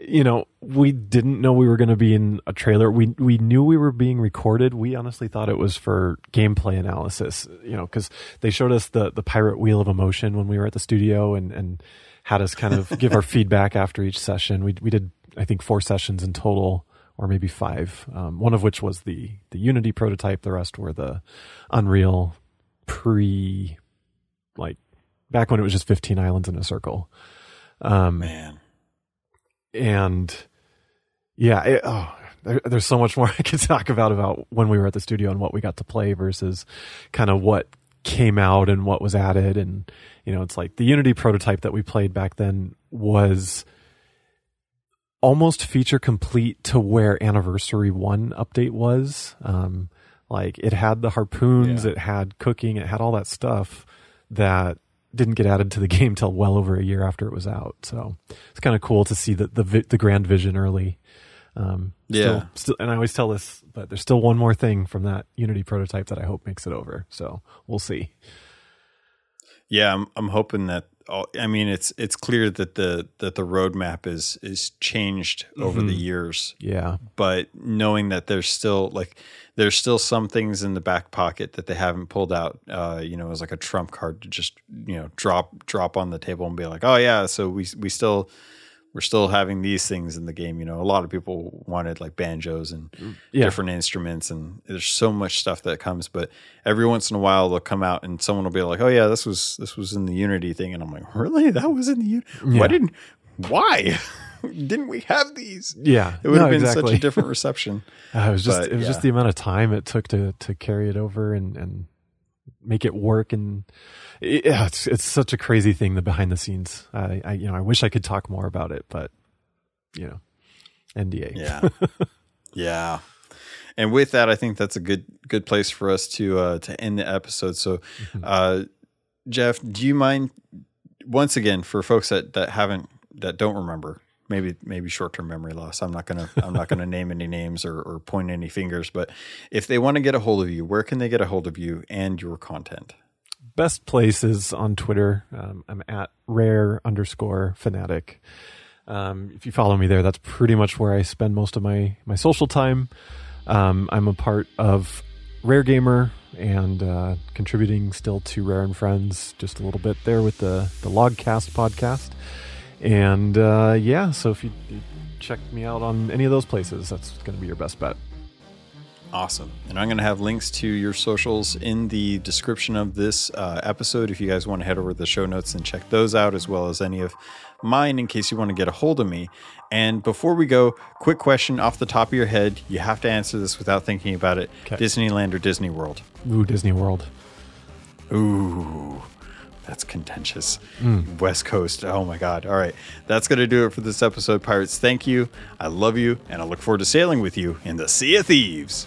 you know, we didn't know we were going to be in a trailer. We we knew we were being recorded. We honestly thought it was for gameplay analysis, you know, because they showed us the, the pirate wheel of emotion when we were at the studio and, and had us kind of give our feedback after each session. We we did, I think, four sessions in total, or maybe five, um, one of which was the, the Unity prototype. The rest were the Unreal pre, like, back when it was just fifteen islands in a circle. Um, Man. And yeah, it, oh, there, there's so much more I could talk about, about when we were at the studio and what we got to play versus kind of what came out and what was added. And, you know, it's like the Unity prototype that we played back then was almost feature complete to where Anniversary one update was. Um, like it had the harpoons, yeah. It had cooking, it had all that stuff that didn't get added to the game till well over a year after it was out. So it's kind of cool to see the, the, the grand vision early. Um, yeah. Still, still, and I always tell this, but there's still one more thing from that Unity prototype that I hope makes it over. So we'll see. Yeah. I'm, I'm hoping that, all, I mean, it's, it's clear that the, that the roadmap is, is changed over mm-hmm. the years. Yeah. But knowing that there's still like, there's still some things in the back pocket that they haven't pulled out, uh, you know, as like a trump card to just, you know, drop, drop on the table and be like, oh yeah. So we, we still, we're still having these things in the game. You know, a lot of people wanted like banjos and yeah. different instruments, and there's so much stuff that comes, but every once in a while they'll come out and someone will be like, oh yeah, this was, this was in the Unity thing. And I'm like, really? That was in the Unity? Yeah. Why didn't, why? Didn't we have these? Yeah, it would no, have been exactly. such a different reception. uh, it was just but, it was yeah. just the amount of time it took to to carry it over and, and make it work, and it, yeah, it's it's such a crazy thing, the behind the scenes. I, I you know I wish I could talk more about it, but you know, N D A. Yeah, yeah. And with that, I think that's a good good place for us to uh, to end the episode. So, mm-hmm. uh, Jeff, do you mind once again for folks that, that haven't that don't remember? Maybe maybe short-term memory loss. I'm not gonna I'm not gonna name any names or, or point any fingers. But if they want to get a hold of you, where can they get a hold of you and your content? Best place is on Twitter. Um, I'm at rare underscore fanatic. Um, if you follow me there, that's pretty much where I spend most of my my social time. Um, I'm a part of Rare Gamer and uh, contributing still to Rare and Friends, just a little bit there with the the Logcast podcast. And uh, yeah, so if you, you check me out on any of those places, that's going to be your best bet. Awesome. And I'm going to have links to your socials in the description of this uh, episode. If you guys want to head over to the show notes and check those out, as well as any of mine in case you want to get a hold of me. And before we go, quick question off the top of your head. You have to answer this without thinking about it. Okay. Disneyland or Disney World? Ooh, Disney World. Ooh. That's contentious. Mm. West Coast. Oh my God. All right. That's going to do it for this episode, Pirates. Thank you. I love you. And I look forward to sailing with you in the Sea of Thieves.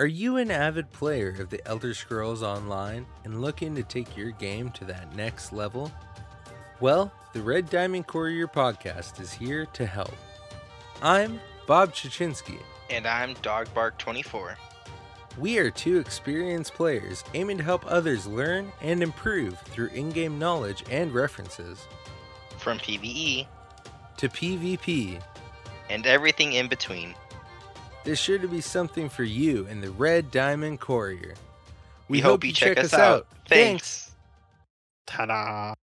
Are you an avid player of the Elder Scrolls Online and looking to take your game to that next level? Well, the Red Diamond Courier podcast is here to help. I'm Bob Chichinsky. And I'm Dogbark twenty-four. We are two experienced players aiming to help others learn and improve through in-game knowledge and references. From PvE to PvP. And everything in between. There's sure to be something for you in the Red Diamond Courier. We, we hope, hope you check, check us out. out. Thanks. Ta-da.